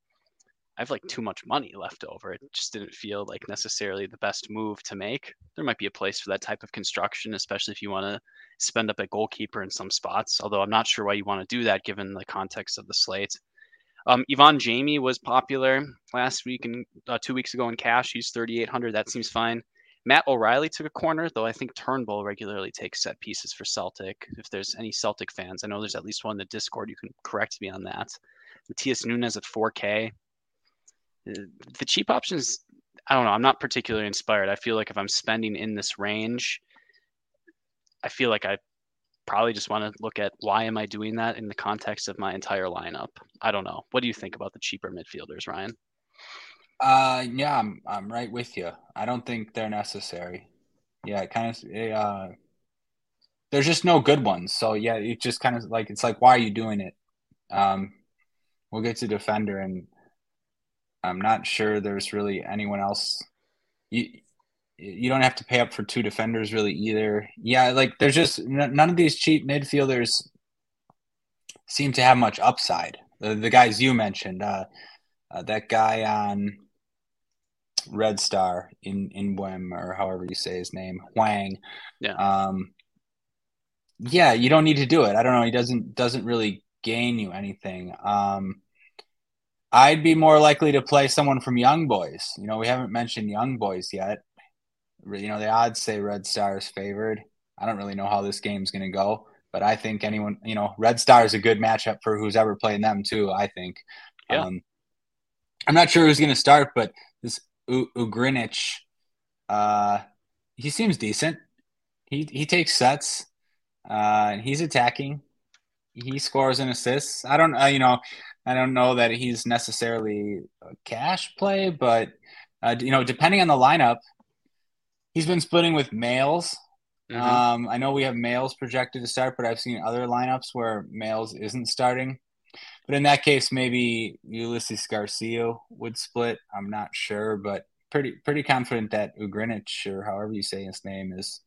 I have too much money left over. It just didn't feel like necessarily the best move to make. There might be a place for that type of construction, especially if you want to spend up a goalkeeper in some spots, although I'm not sure why you want to do that given the context of the slate. Ivan Jamie was popular last week and 2 weeks ago in cash. He's 3,800. That seems fine. Matt O'Reilly took a corner, though I think Turnbull regularly takes set pieces for Celtic. If there's any Celtic fans, I know there's at least one in the Discord. You can correct me on that. Matias Nunes at 4K. The cheap options, I don't know. I'm not particularly inspired. I feel like if I'm spending in this range, I feel like I probably just want to look at why am I doing that in the context of my entire lineup. I don't know. What do you think about the cheaper midfielders, Ryan? Yeah, I'm right with you. I don't think they're necessary. Yeah, it kind of there's just no good ones. So yeah, it just kind of like it's like why are you doing it? We'll get to defender, and I'm not sure there's really anyone else. You don't have to pay up for two defenders really either. Yeah, like there's just none of these cheap midfielders seem to have much upside. The guys you mentioned, that guy on Red Star in Wem, or however you say his name, Huang. Yeah. Yeah, you don't need to do it. I don't know. He doesn't really gain you anything. I'd be more likely to play someone from Young Boys. You know, we haven't mentioned Young Boys yet. You know, the odds say Red Star is favored. I don't really know how this game's going to go, but I think anyone, you know, Red Star is a good matchup for who's ever playing them too, I think. Yeah. I'm not sure who's going to start, but this Ugrinic, he seems decent. He takes sets, and he's attacking. He scores and assists. I don't know that he's necessarily a cash play, but you know, depending on the lineup, he's been splitting with Males. Mm-hmm. I know we have Males projected to start, but I've seen other lineups where Males isn't starting. But in that case, maybe Ulysses Garcia would split. I'm not sure, but pretty confident that Ugrinic, or however you say his name, is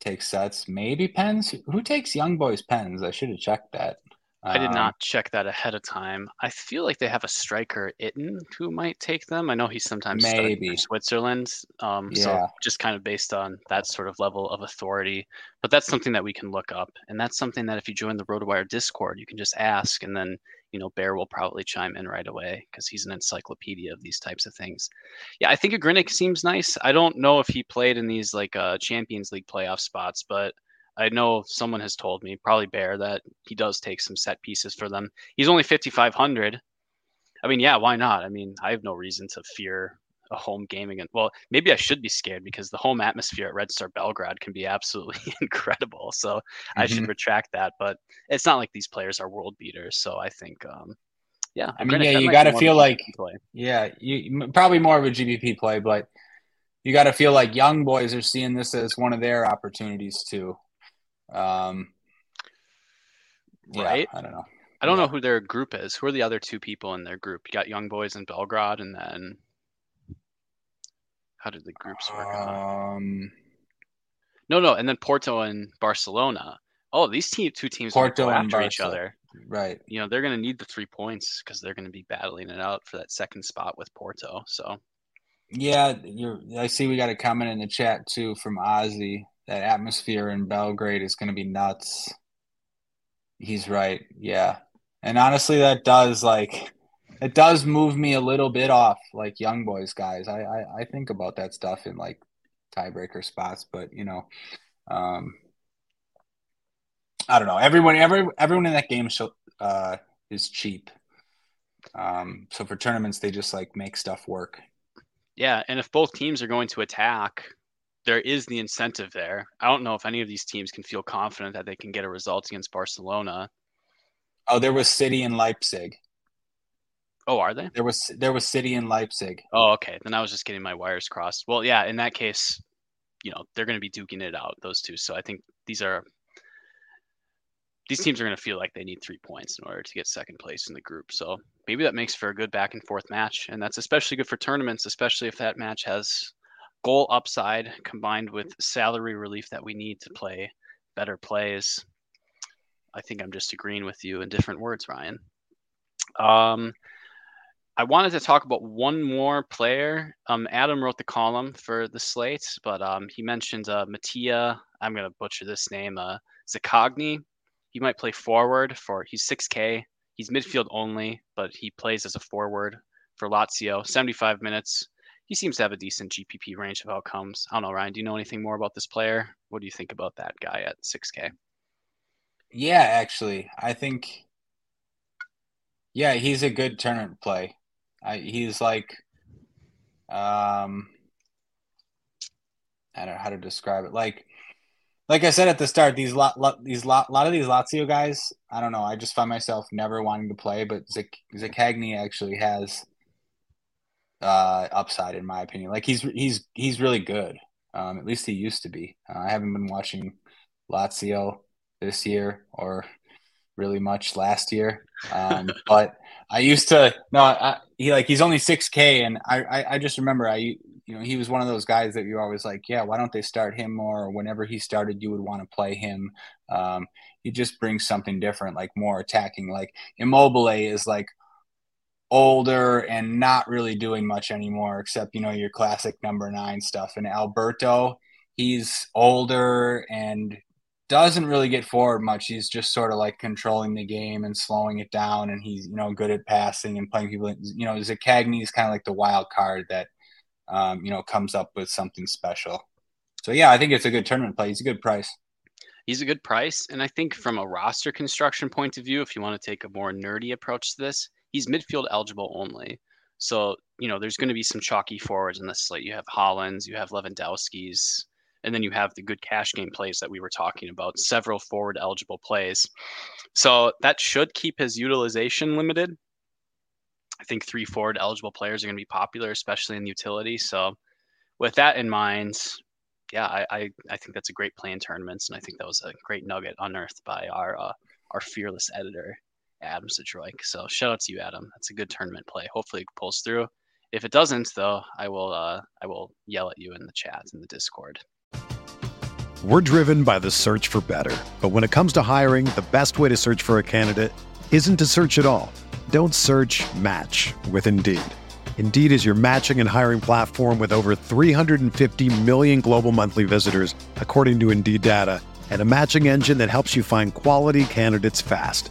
takes sets. Maybe Pens. Who takes Young Boys Pens? I should have checked that. I did not check that ahead of time. I feel like they have a striker, Itten, who might take them. I know he's sometimes maybe for Switzerland. Yeah. So just kind of based on that sort of level of authority. But that's something that we can look up. And that's something that if you join the RotoWire Discord, you can just ask. And then, you know, Bear will probably chime in right away because he's an encyclopedia of these types of things. Yeah, I think Ugrinic seems nice. I don't know if he played in these like Champions League playoff spots, but I know someone has told me, probably Bear, that he does take some set pieces for them. He's only 5,500. I mean, yeah, why not? I mean, I have no reason to fear a home game again. Well, maybe I should be scared because the home atmosphere at Red Star Belgrade can be absolutely incredible. So I should retract that. But it's not like these players are world beaters. So I think, yeah. I mean, yeah, you got to feel like, yeah, you probably more of a GBP play, but you got to feel like Young Boys are seeing this as one of their opportunities too. Right. Yeah, I don't know who their group is. Who are the other two people in their group? You got Young Boys and Belgrade, and then how did the groups work out? No, and then Porto and Barcelona. Oh, these two teams Porto go after each other. Right. You know, they're going to need the 3 points because they're going to be battling it out for that second spot with Porto. So yeah, I see we got a comment in the chat too from Ozzy. That atmosphere in Belgrade is going to be nuts. He's right. Yeah. And honestly, it does move me a little bit off like Young Boys guys. I think about that stuff in like tiebreaker spots, but you know, I don't know. Everyone in that game is cheap. So for tournaments, they just like make stuff work. Yeah. And if both teams are going to attack, there is the incentive there. I don't know if any of these teams can feel confident that they can get a result against Barcelona. Oh, there was City and Leipzig. Oh, are they? There was City and Leipzig. Oh, okay. Then I was just getting my wires crossed. Well, yeah, in that case, you know, they're going to be duking it out, those two. So I think these teams are going to feel like they need 3 points in order to get second place in the group. So maybe that makes for a good back and forth match. And that's especially good for tournaments, especially if that match has goal upside combined with salary relief that we need to play better plays. I think I'm just agreeing with you in different words, Ryan. I wanted to talk about one more player. Adam wrote the column for the slate, but he mentioned Mattia. I'm going to butcher this name. Zakagni. He might play forward he's 6K. He's midfield only, but he plays as a forward for Lazio, 75 minutes. He seems to have a decent GPP range of outcomes. I don't know, Ryan, do you know anything more about this player? What do you think about that guy at 6K? Yeah, actually, I think, yeah, he's a good tournament play. He's like, I don't know how to describe it. Like I said at the start, a lot of these Lazio guys, I don't know. I just find myself never wanting to play, but Zaccagni actually has upside in my opinion. Like he's really good. At least he used to be. I haven't been watching Lazio this year or really much last year. But I used to he's only 6K, and I just remember he was one of those guys that you're always like, yeah, why don't they start him more? Or whenever he started, you would want to play him. He just brings something different, like more attacking. Like Immobile is like older and not really doing much anymore, except, your classic number 9 stuff. And Alberto, he's older and doesn't really get forward much. He's just sort of like controlling the game and slowing it down. And he's, good at passing and playing people. Zaccagni is kind of like the wild card that, comes up with something special. So, yeah, I think it's a good tournament play. He's a good price. And I think from a roster construction point of view, if you want to take a more nerdy approach to this, he's midfield eligible only. So, there's going to be some chalky forwards in this slate. You have Haaland's, you have Lewandowski's, and then you have the good cash game plays that we were talking about, several forward eligible plays. So that should keep his utilization limited. I think 3 forward eligible players are going to be popular, especially in utility. So with that in mind, yeah, I think that's a great play in tournaments. And I think that was a great nugget unearthed by our fearless editor, Adam Sidroik. So shout out to you, Adam. That's a good tournament play. Hopefully it pulls through. If it doesn't, though, I will yell at you in the chat, in the Discord. We're driven by the search for better. But when it comes to hiring, the best way to search for a candidate isn't to search at all. Don't search, match with Indeed. Indeed is your matching and hiring platform with over 350 million global monthly visitors, according to Indeed data, and a matching engine that helps you find quality candidates fast.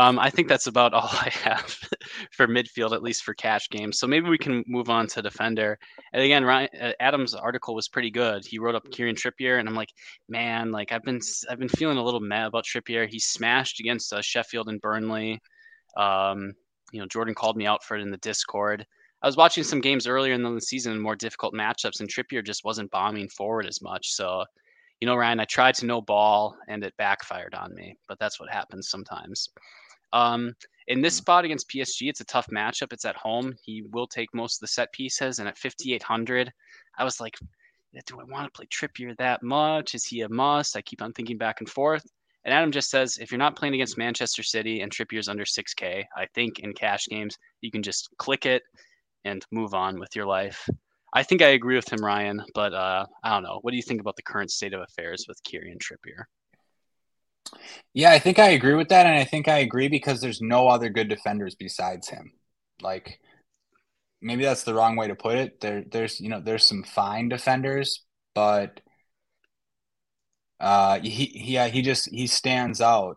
I think that's about all I have for midfield, at least for cash games. So maybe we can move on to defender. And again, Ryan, Adam's article was pretty good. He wrote up Kieran Trippier, and I'm like, man, like I've been feeling a little mad about Trippier. He smashed against Sheffield and Burnley. Jordan called me out for it in the Discord. I was watching some games earlier in the season, more difficult matchups, and Trippier just wasn't bombing forward as much. So, Ryan, I tried to no ball, and it backfired on me. But that's what happens sometimes. In this spot against PSG, it's a tough matchup. It's at home. He will take most of the set pieces. And at 5,800, I was like, do I want to play Trippier that much? Is he a must? I keep on thinking back and forth. And Adam just says, if you're not playing against Manchester City and Trippier's under 6K, I think in cash games, you can just click it and move on with your life. I think I agree with him, Ryan, but I don't know. What do you think about the current state of affairs with Kieran Trippier? Yeah, I think I agree with that, and I think I agree because there's no other good defenders besides him. Like, maybe that's the wrong way to put it. There's some fine defenders, but he stands out.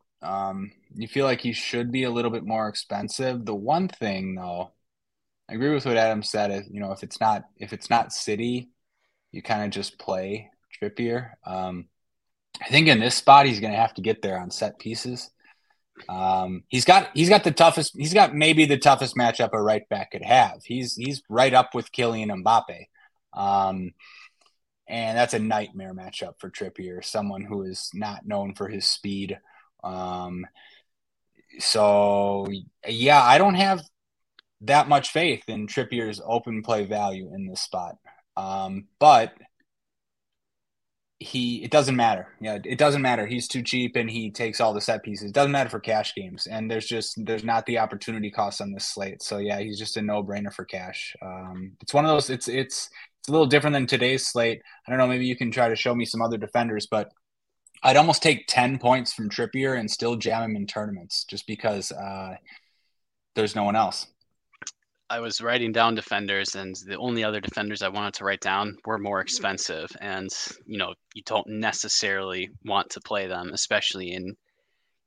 You feel like he should be a little bit more expensive. The one thing, though, I agree with what Adam said. Is, you know, if it's not City, you kind of just play Trippier. I think in this spot, he's going to have to get there on set pieces. He's got maybe the toughest matchup a right back could have. He's right up with Kylian Mbappe. And that's a nightmare matchup for Trippier, someone who is not known for his speed. So yeah, I don't have that much faith in Trippier's open play value in this spot. But it doesn't matter. Yeah, it doesn't matter. He's too cheap and he takes all the set pieces. It doesn't matter for cash games. And there's not the opportunity cost on this slate. So yeah, he's just a no-brainer for cash. It's one of those, it's a little different than today's slate. I don't know, maybe you can try to show me some other defenders, but I'd almost take 10 points from Trippier and still jam him in tournaments just because there's no one else. I was writing down defenders, and the only other defenders I wanted to write down were more expensive. And, you know, you don't necessarily want to play them, especially in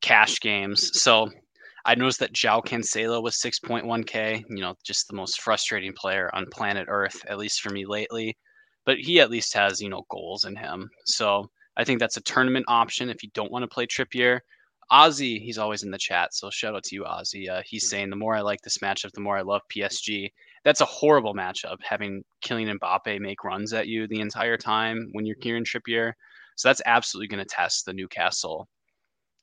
cash games. So I noticed that João Cancelo was 6.1K, you know, just the most frustrating player on planet Earth, at least for me lately. But he at least has, you know, goals in him. So I think that's a tournament option if you don't want to play Trippier. Ozzy, he's always in the chat, so shout out to you, Ozzy. He's saying, the more I like this matchup, the more I love PSG. That's a horrible matchup, having Kylian Mbappe make runs at you the entire time when you're Kieran Trippier. So that's absolutely going to test the Newcastle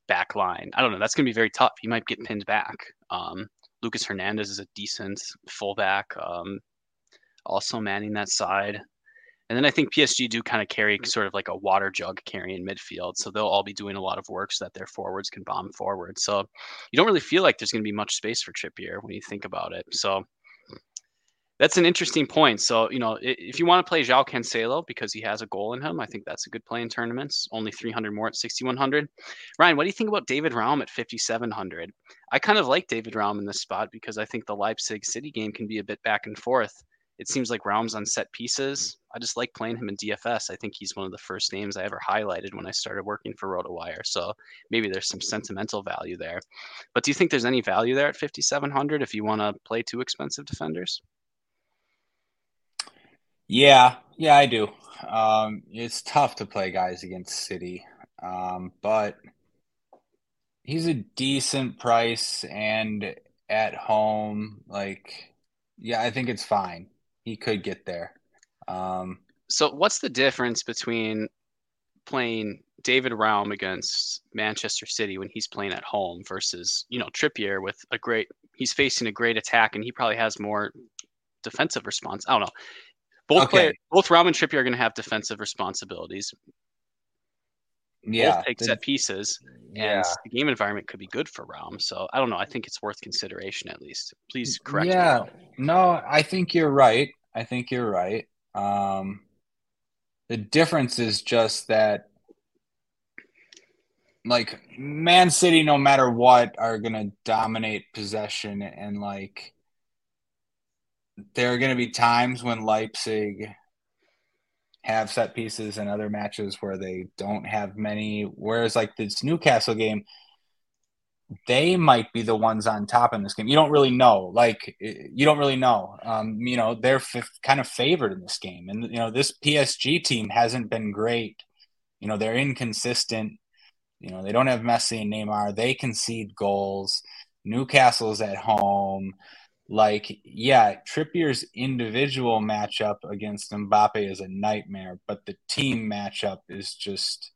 back line. I don't know. That's going to be very tough. He might get pinned back. Lucas Hernandez is a decent fullback, also manning that side. And then I think PSG do kind of carry sort of like a water jug carrying midfield. So they'll all be doing a lot of work so that their forwards can bomb forward. So you don't really feel like there's going to be much space for Trippier when you think about it. So that's an interesting point. So, you know, if you want to play João Cancelo because he has a goal in him, I think that's a good play in tournaments. Only 300 more at 6,100. Ryan, what do you think about David Raum at 5,700? I kind of like David Raum in this spot because I think the Leipzig City game can be a bit back and forth. It seems like Raum's on set pieces. I just like playing him in DFS. I think he's one of the first names I ever highlighted when I started working for RotoWire. So maybe there's some sentimental value there. But do you think there's any value there at 5,700 if you want to play two expensive defenders? Yeah, I do. It's tough to play guys against City, but he's a decent price and at home. Like, yeah, I think it's fine. He could get there. So what's the difference between playing David Raum against Manchester City when he's playing at home versus, you know, Trippier with he's facing a great attack and he probably has more defensive response. I don't know. Both Raum and Trippier are going to have defensive responsibilities. Yeah. Both take set pieces and the game environment could be good for Raum. So I don't know. I think it's worth consideration at least. Please correct me. Yeah. No, I think you're right. The difference is just that, like, Man City, no matter what, are going to dominate possession. And, like, there are going to be times when Leipzig have set pieces and other matches where they don't have many. Whereas, like, this Newcastle game, they might be the ones on top in this game. You don't really know. You know, they're kind of favored in this game. And, you know, this PSG team hasn't been great. You know, they're inconsistent. You know, they don't have Messi and Neymar. They concede goals. Newcastle's at home. Like, yeah, Trippier's individual matchup against Mbappe is a nightmare, but the team matchup is just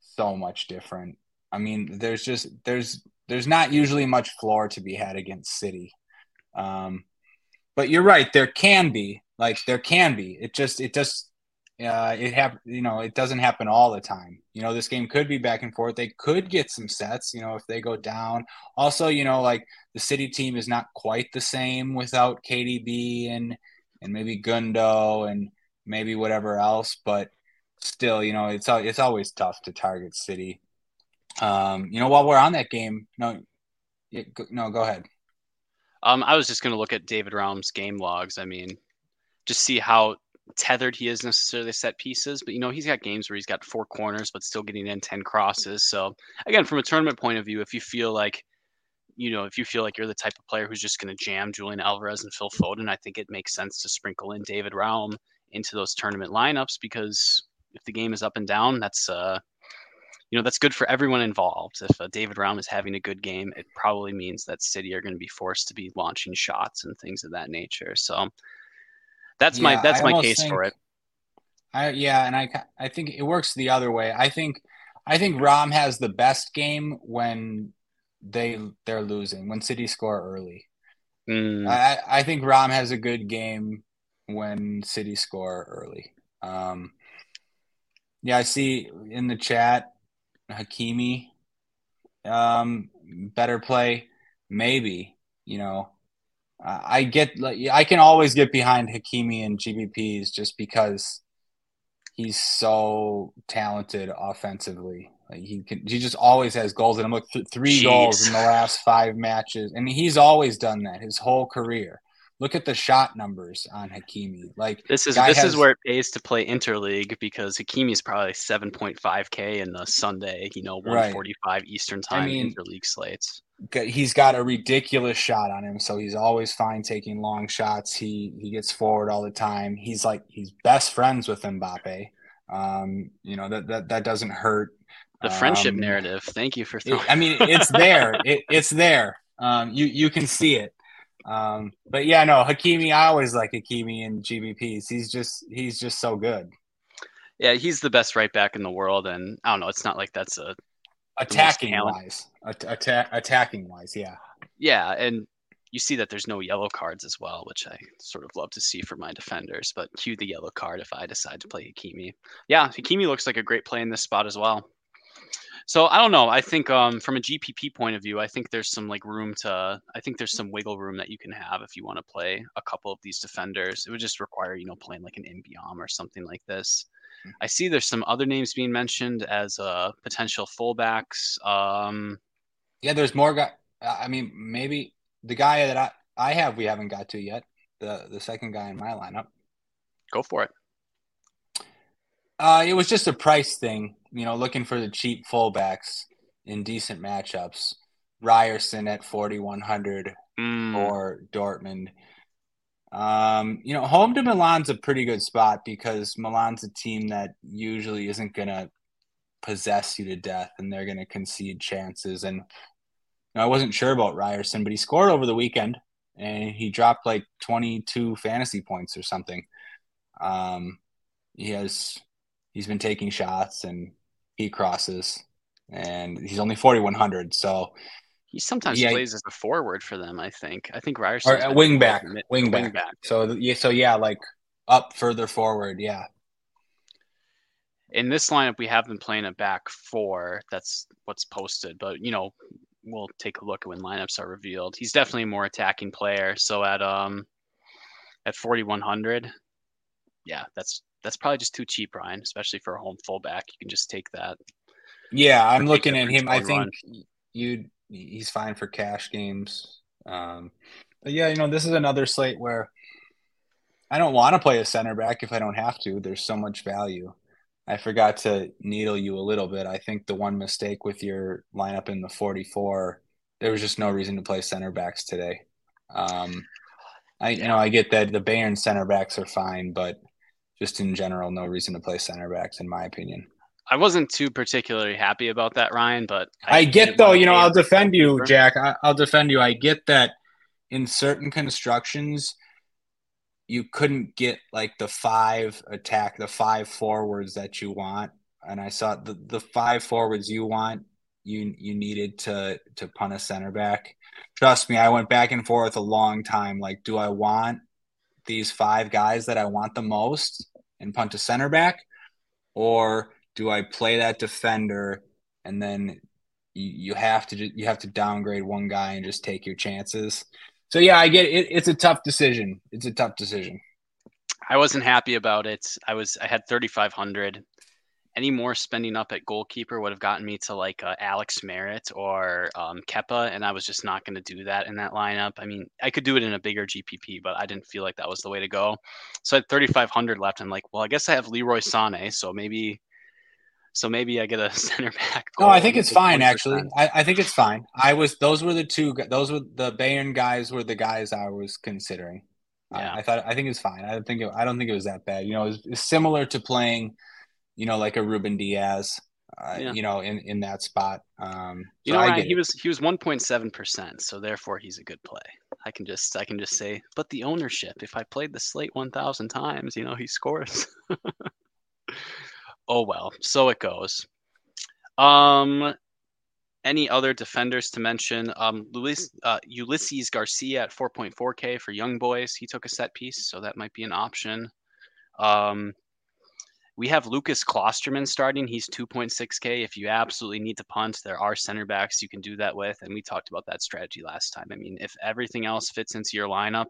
so much different. I mean, there's not usually much floor to be had against City. But you're right. There can be. It doesn't happen all the time. You know, this game could be back and forth. They could get some sets, you know, if they go down. Also, you know, like the City team is not quite the same without KDB and maybe Gundo and maybe whatever else. But still, you know, it's always tough to target City. You know, while we're on that game, no, go ahead. I was just going to look at David Raum's game logs. I mean, just see how tethered he is necessarily set pieces, but, you know, he's got games where he's got four corners, but still getting in 10 crosses. So again, from a tournament point of view, if you feel like, you know, if you feel like you're the type of player who's just going to jam Julian Alvarez and Phil Foden, I think it makes sense to sprinkle in David Raum into those tournament lineups, because if the game is up and down, that's, you know, that's good for everyone involved. If David Raum is having a good game, it probably means that City are going to be forced to be launching shots and things of that nature. So that's my case for it. And I think it works the other way. I think Raum has the best game when they're losing, when City score early. I think Raum has a good game when City score early. I see in the chat Hakimi, better play, maybe. You know, I can always get behind Hakimi and GBPs just because he's so talented offensively. Like he just always has goals, and I'm like three goals in the last 5 matches, and he's always done that his whole career. Look at the shot numbers on Hakimi. Like this is where it pays to play interleague, because Hakimi is probably 7.5K in the Sunday, you know, 1:45 Eastern time interleague slates. He's got a ridiculous shot on him, so he's always fine taking long shots. He gets forward all the time. He's best friends with Mbappe. You know, that doesn't hurt. The friendship narrative. Thank you for throwing. It's there. It's there. You can see it. But yeah, no, Hakimi, I always like Hakimi and GBPs. He's just so good. Yeah, he's the best right back in the world, and I don't know, it's not like that's a attacking wise, yeah. Yeah, and you see that there's no yellow cards as well, which I sort of love to see for my defenders, but cue the yellow card if I decide to play Hakimi. Yeah, Hakimi looks like a great play in this spot as well. So I don't know. I think from a GPP point of view, I think there's some some wiggle room that you can have if you want to play a couple of these defenders. It would just require, you know, playing like an Mbiom or something like this. I see there's some other names being mentioned as potential fullbacks. There's more guy. Maybe the guy that I have we haven't got to yet. The second guy in my lineup. Go for it. It was just a price thing, you know, looking for the cheap fullbacks in decent matchups. Ryerson at 4,100 or Dortmund. You know, home to Milan's a pretty good spot because Milan's a team that usually isn't going to possess you to death, and they're going to concede chances. And you know, I wasn't sure about Ryerson, but he scored over the weekend, and he dropped like 22 fantasy points or something. He's been taking shots and he crosses, and he's only 4,100. So he sometimes plays as a forward for them. I think Ryerson or wing back. So like up further forward. Yeah. In this lineup, we have been playing a back four. That's what's posted, but you know, we'll take a look when lineups are revealed. He's definitely a more attacking player. So at 4,100, yeah, that's probably just too cheap, Ryan, especially for a home fullback. You can just take that. Yeah, I'm looking at him. I think he's fine for cash games. But yeah, you know, this is another slate where I don't want to play a center back if I don't have to. There's so much value. I forgot to needle you a little bit. I think the one mistake with your lineup in the 44, there was just no reason to play center backs today. I get that the Bayern center backs are fine, but just in general, no reason to play center backs, in my opinion. I wasn't too particularly happy about that, Ryan, but I get though, you know, I'll defend you, Jack. I'll defend you. I get that in certain constructions, you couldn't get like the 5 forwards that you want. And I saw the 5 forwards you want, you needed to punt a center back. Trust me, I went back and forth a long time. Like, do I want these 5 guys that I want the most and punt a center back, or do I play that defender? And then you have to downgrade one guy and just take your chances. So yeah, I get it. It's a tough decision. I wasn't happy about it. I had 3,500 any more spending up at goalkeeper would have gotten me to like Alex Merritt or Kepa, and I was just not going to do that in that lineup. I mean, I could do it in a bigger GPP, but I didn't feel like that was the way to go. So I had 3,500 left, and like, well, I guess I have Leroy Sané, so maybe I get a center back. No, I think it's fine actually. I think it's fine. Those were the Bayern guys were the guys I was considering. Yeah. I think it's fine. I don't think it was that bad. You know, it's similar to playing, you know, like a Ruben Diaz, you know, in that spot. He was 1.7%, so therefore he's a good play. I can just say, but the ownership, if I played the slate 1,000 times, you know, he scores. Oh, well, so it goes. Any other defenders to mention? Ulysses Garcia at 4.4K for Young Boys. He took a set piece, so that might be an option. We have Lucas Klosterman starting. He's 2.6K. If you absolutely need to punt, there are center backs you can do that with, and we talked about that strategy last time. I mean, if everything else fits into your lineup,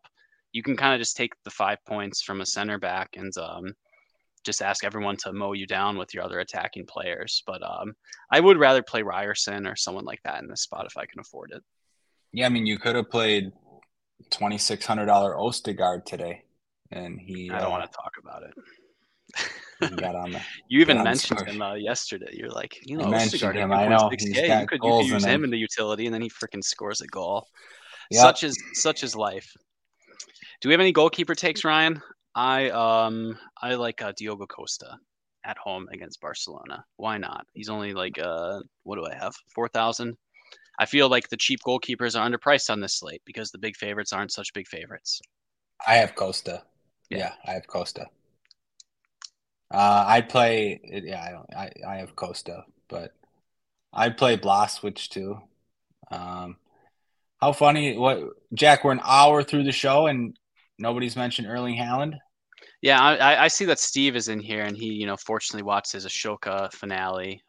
you can kind of just take the 5 points from a center back and just ask everyone to mow you down with your other attacking players. But I would rather play Ryerson or someone like that in this spot if I can afford it. Yeah, I mean, you could have played $2,600 Ostergaard today, and he. I don't want to talk about it. He got on the, you even mentioned him yesterday. You're like, you know, Ostergaard. I know. You could use him in the utility, and then he freaking scores a goal. Yep. Such is life. Do we have any goalkeeper takes, Ryan? I like Diogo Costa at home against Barcelona. Why not? He's only like what do I have? 4,000. I feel like the cheap goalkeepers are underpriced on this slate because the big favorites aren't such big favorites. I have Costa. Yeah I have Costa. I have Costa, but I play Blaswich too. How funny! What, Jack? We're an hour through the show and nobody's mentioned Erling Haaland. Yeah, I see that Steve is in here, and he, you know, fortunately watched his Ashoka finale.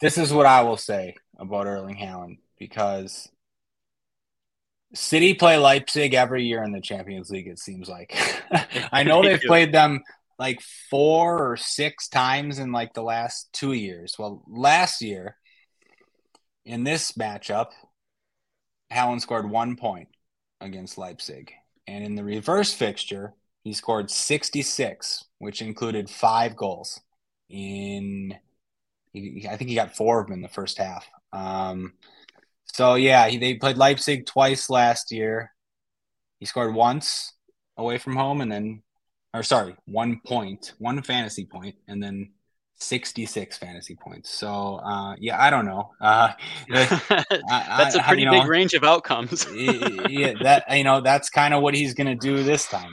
This is what I will say about Erling Haaland, because City play Leipzig every year in the Champions League, it seems like. I know they've played them like 4 or 6 times in like the last 2 years. Well, last year in this matchup, Haaland scored 1 point against Leipzig. And in the reverse fixture, he scored 66, which included 5 goals. I think he got 4 of them in the first half. They played Leipzig twice last year. He scored once away from home, 1 fantasy point, and then 66 fantasy points. So, I don't know. That's a pretty big range of outcomes. Yeah, that's kind of what he's going to do this time.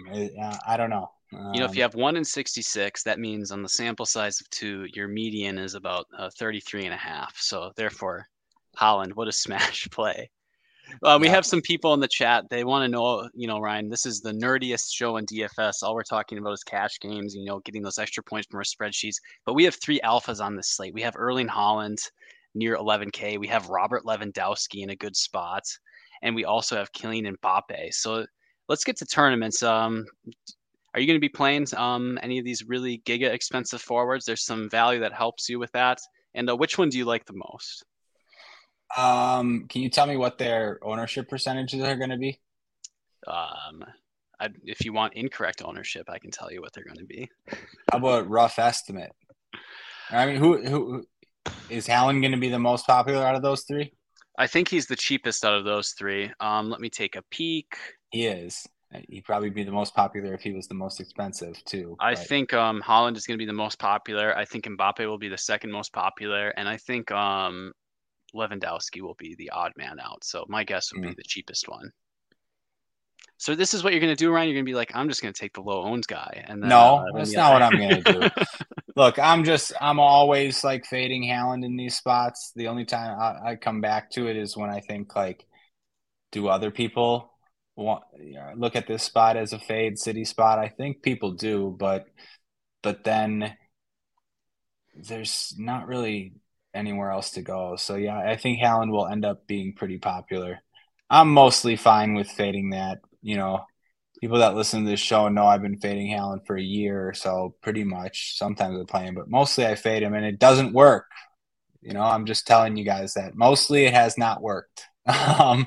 I don't know. If you have 1 in 66, that means on the sample size of 2, your median is about 33.5. So therefore, Haaland, what a smash play. We have some people in the chat. They want to know, you know, Ryan, this is the nerdiest show in DFS. All we're talking about is cash games, you know, getting those extra points from our spreadsheets. But we have 3 alphas on this slate. We have Erling Haaland near 11K. We have Robert Lewandowski in a good spot. And we also have Kylian Mbappe. So let's get to tournaments. Are you going to be playing any of these really giga expensive forwards? There's some value that helps you with that. And which one do you like the most? Can you tell me what their ownership percentages are going to be? If you want incorrect ownership, I can tell you what they're going to be. How about rough estimate? I mean, who is Haaland going to be the most popular out of those 3? I think he's the cheapest out of those 3. Let me take a peek. He is. He'd probably be the most popular if he was the most expensive, too. I think Haaland is going to be the most popular. I think Mbappe will be the second most popular, and I think Lewandowski will be the odd man out. So my guess would be the cheapest one. So this is what you're going to do, Ryan. You're going to be like, I'm just going to take the low owns guy. And then, that's not what I'm going to do. Look, I'm always like fading Haaland in these spots. The only time I come back to it is when I think like, do other people look at this spot as a fade City spot? I think people do, but then there's not really anywhere else to go. So yeah, I think Haaland will end up being pretty popular. I'm mostly fine with fading that, you know, people that listen to this show know I've been fading Haaland for a year or so, pretty much. Sometimes I play him, but mostly I fade him, and it doesn't work. You know, I'm just telling you guys that mostly it has not worked. Yeah,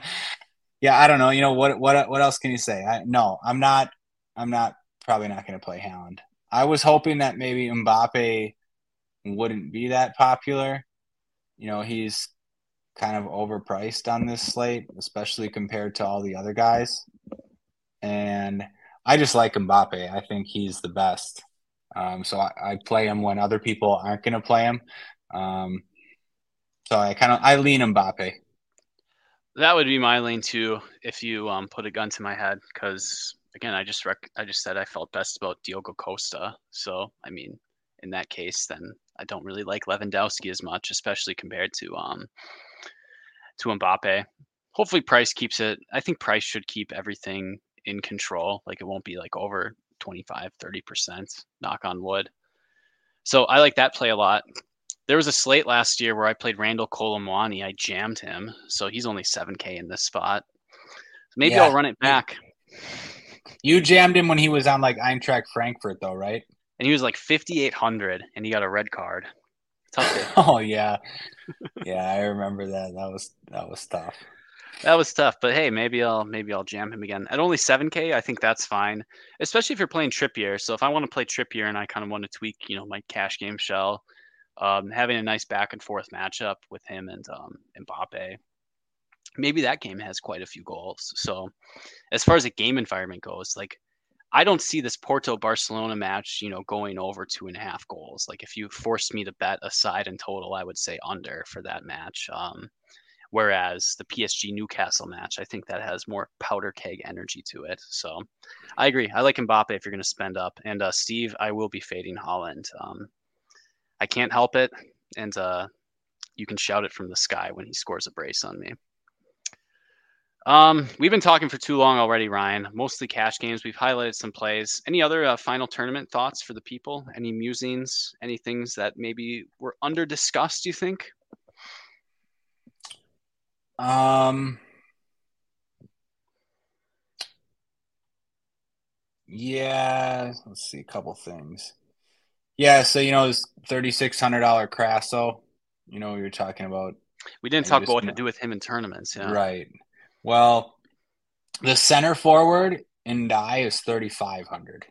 I don't know. You know, what else can you say? I'm not probably not going to play Haaland. I was hoping that maybe Mbappe wouldn't be that popular. You know, he's kind of overpriced on this slate, especially compared to all the other guys. And I just like Mbappe. I think he's the best. So I play him when other people aren't going to play him. So I lean Mbappe. That would be my lean too, if you put a gun to my head, because again, I just said I felt best about Diogo Costa. So I mean, in that case, then I don't really like Lewandowski as much, especially compared to Mbappe. Hopefully, Price keeps it. I think Price should keep everything in control. Like, it won't be like over 25, 30%. Knock on wood. So I like that play a lot. There was a slate last year where I played Randall Colo Muani. I jammed him, so he's only 7K in this spot. So maybe I'll run it back. You jammed him when he was on like Eintracht Frankfurt, though, right? And he was like 5,800, and he got a red card. Tough day. Oh yeah, yeah, I remember that. That was tough. That was tough, but hey, maybe I'll jam him again at only 7K. I think that's fine, especially if you're playing Trippier. So if I want to play Trippier and I kind of want to tweak, you know, my cash game shell. Having a nice back and forth matchup with him and Mbappe, maybe that game has quite a few goals. So as far as the game environment goes, like, I don't see this Porto Barcelona match, you know, going over 2.5 goals. Like, if you forced me to bet a side in total, I would say under for that match. Whereas the PSG Newcastle match, I think that has more powder keg energy to it. So I agree. I like Mbappe if you're going to spend up. And Steve, I will be fading Haaland. I can't help it, and you can shout it from the sky when he scores a brace on me. We've been talking for too long already, Ryan. Mostly cash games. We've highlighted some plays. Any other final tournament thoughts for the people? Any musings? Any things that maybe were under-discussed, you think? Yeah, let's see, a couple things. Yeah, so, you know, this $3,600 Krasso, you know, we were talking about. We didn't talk about what to do with him in tournaments. Yeah. Right. Well, the center forward in Dye is $3,500.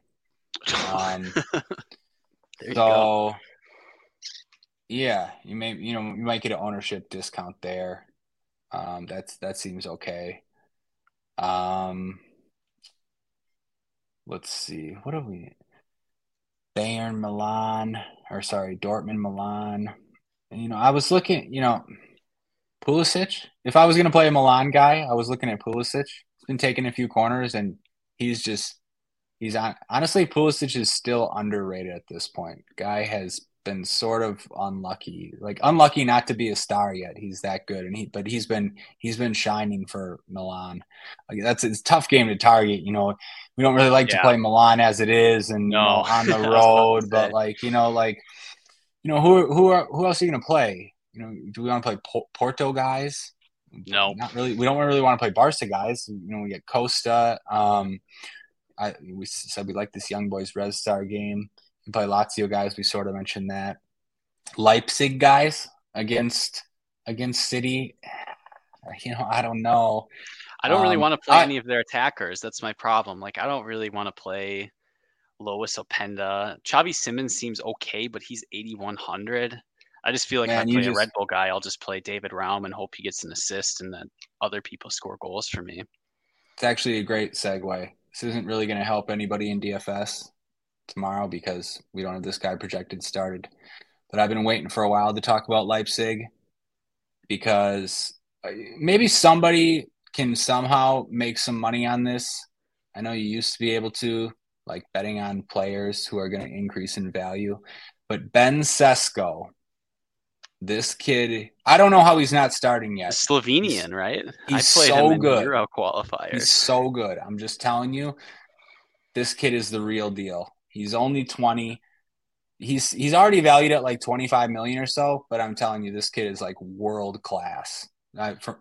So, yeah, you might get an ownership discount there. That seems okay. Let's see. What are we? Dortmund, Milan. And, you know, I was looking, you know, Pulisic. If I was going to play a Milan guy, I was looking at Pulisic. He's been taking a few corners, and honestly, Pulisic is still underrated at this point. Guy has been sort of unlucky not to be a star yet. He's that good, but he's been shining for Milan. Like, it's a tough game to target. You know, we don't really like to play Milan as it is, and you know, on the road. But like you know, who else are you gonna play? You know, do we want to play Porto guys? No, not really. We don't really want to play Barca guys. You know, we get Costa. We said we like this Young Boys Red Star game. Play Lazio guys, we sort of mentioned that. Leipzig guys against City, you know, I don't know. I don't really want to play any of their attackers. That's my problem. Like, I don't really want to play Lois Openda. Xavi Simons seems okay, but he's 8,100. I just feel like if I play a Red Bull guy, I'll just play David Raum and hope he gets an assist and that other people score goals for me. It's actually a great segue. This isn't really going to help anybody in DFS tomorrow because we don't have this guy projected started, but I've been waiting for a while to talk about Leipzig because maybe somebody can somehow make some money on this. I know you used to be able to, like, betting on players who are going to increase in value, but Ben Sesko, this kid, I don't know how he's not starting yet. Slovenian, right? He's so good. Euro qualifier. He's so good. I'm just telling you, this kid is the real deal. He's only 20. He's already valued at like 25 million or so, but I'm telling you, this kid is like world class.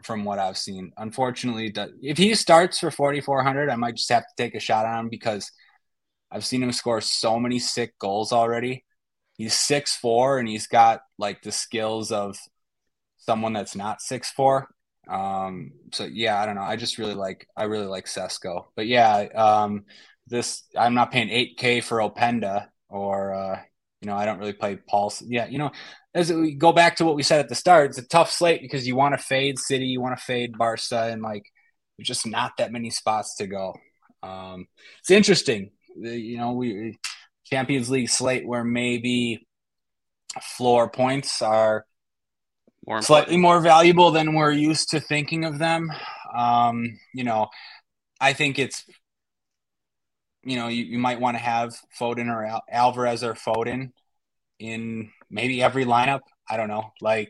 from what I've seen. Unfortunately, if he starts for 4,400, I might just have to take a shot on him because I've seen him score so many sick goals already. He's 6'4", and he's got like the skills of someone that's not 6'4". So yeah, I don't know. I really like Sesko, but yeah, I'm not paying 8K for Openda or, I don't really play Paulson. Yeah. As we go back to what we said at the start, it's a tough slate because you want to fade City, you want to fade Barca, and like, there's just not that many spots to go. It's interesting, we Champions League slate where maybe floor points are slightly more valuable than we're used to thinking of them. I think it's, you might want to have Foden or Alvarez or Foden in maybe every lineup. I don't know. There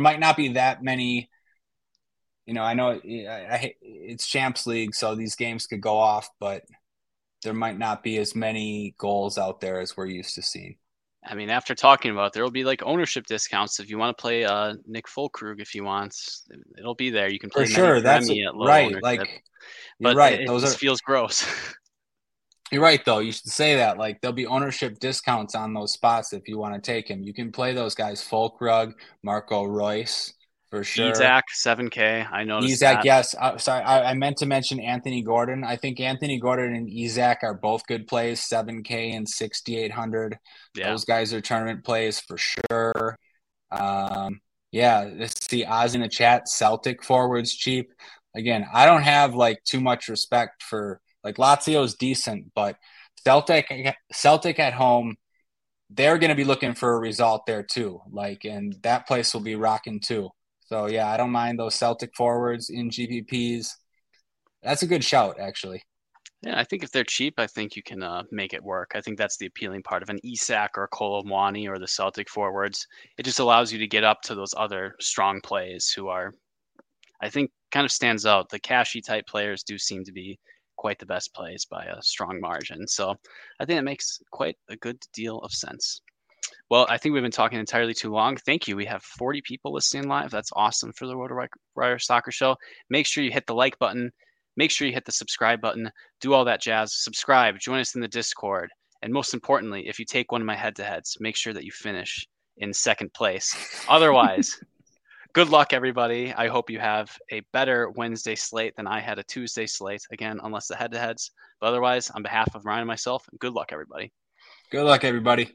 might not be that many, I know it's Champs League, so these games could go off, but there might not be as many goals out there as we're used to seeing. I mean, after talking about it, there will be like ownership discounts. If you want to play Nick Fulkrug, if you want, it'll be there. You can play for sure. That's at low right. Ownership. But right. Those feels gross. You're right, though. You should say that. Like, there'll be ownership discounts on those spots if you want to take him. You can play those guys, Fulkrug, Marco Reus, for sure. Izak, 7K. I noticed Izak, that. Yes. Sorry, I meant to mention Anthony Gordon. I think Anthony Gordon and Izak are both good plays, 7K and 6,800. Yeah. Those guys are tournament plays for sure. Let's see Oz in the chat. Celtic forwards cheap. Again, I don't have too much respect for Lazio's decent, but Celtic at home, they're going to be looking for a result there too. And that place will be rocking too. So yeah, I don't mind those Celtic forwards in GPPs. That's a good shout, actually. Yeah, I think if they're cheap, I think you can make it work. I think that's the appealing part of an Isak or Colomwani or the Celtic forwards. It just allows you to get up to those other strong plays who are, I think, kind of stands out. The cashy type players do seem to be quite the best plays by a strong margin. So I think it makes quite a good deal of sense. Well, I think we've been talking entirely too long. Thank you. We have 40 people listening live. That's awesome for the RotoWire Soccer Show. Make sure you hit the like button. Make sure you hit the subscribe button. Do all that jazz. Subscribe. Join us in the Discord. And most importantly, if you take one of my head-to-heads, make sure that you finish in second place. Otherwise... Good luck, everybody. I hope you have a better Wednesday slate than I had a Tuesday slate, again, unless the head-to-heads. But otherwise, on behalf of Ryan and myself, good luck, everybody. Good luck, everybody.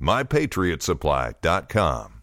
MyPatriotSupply.com.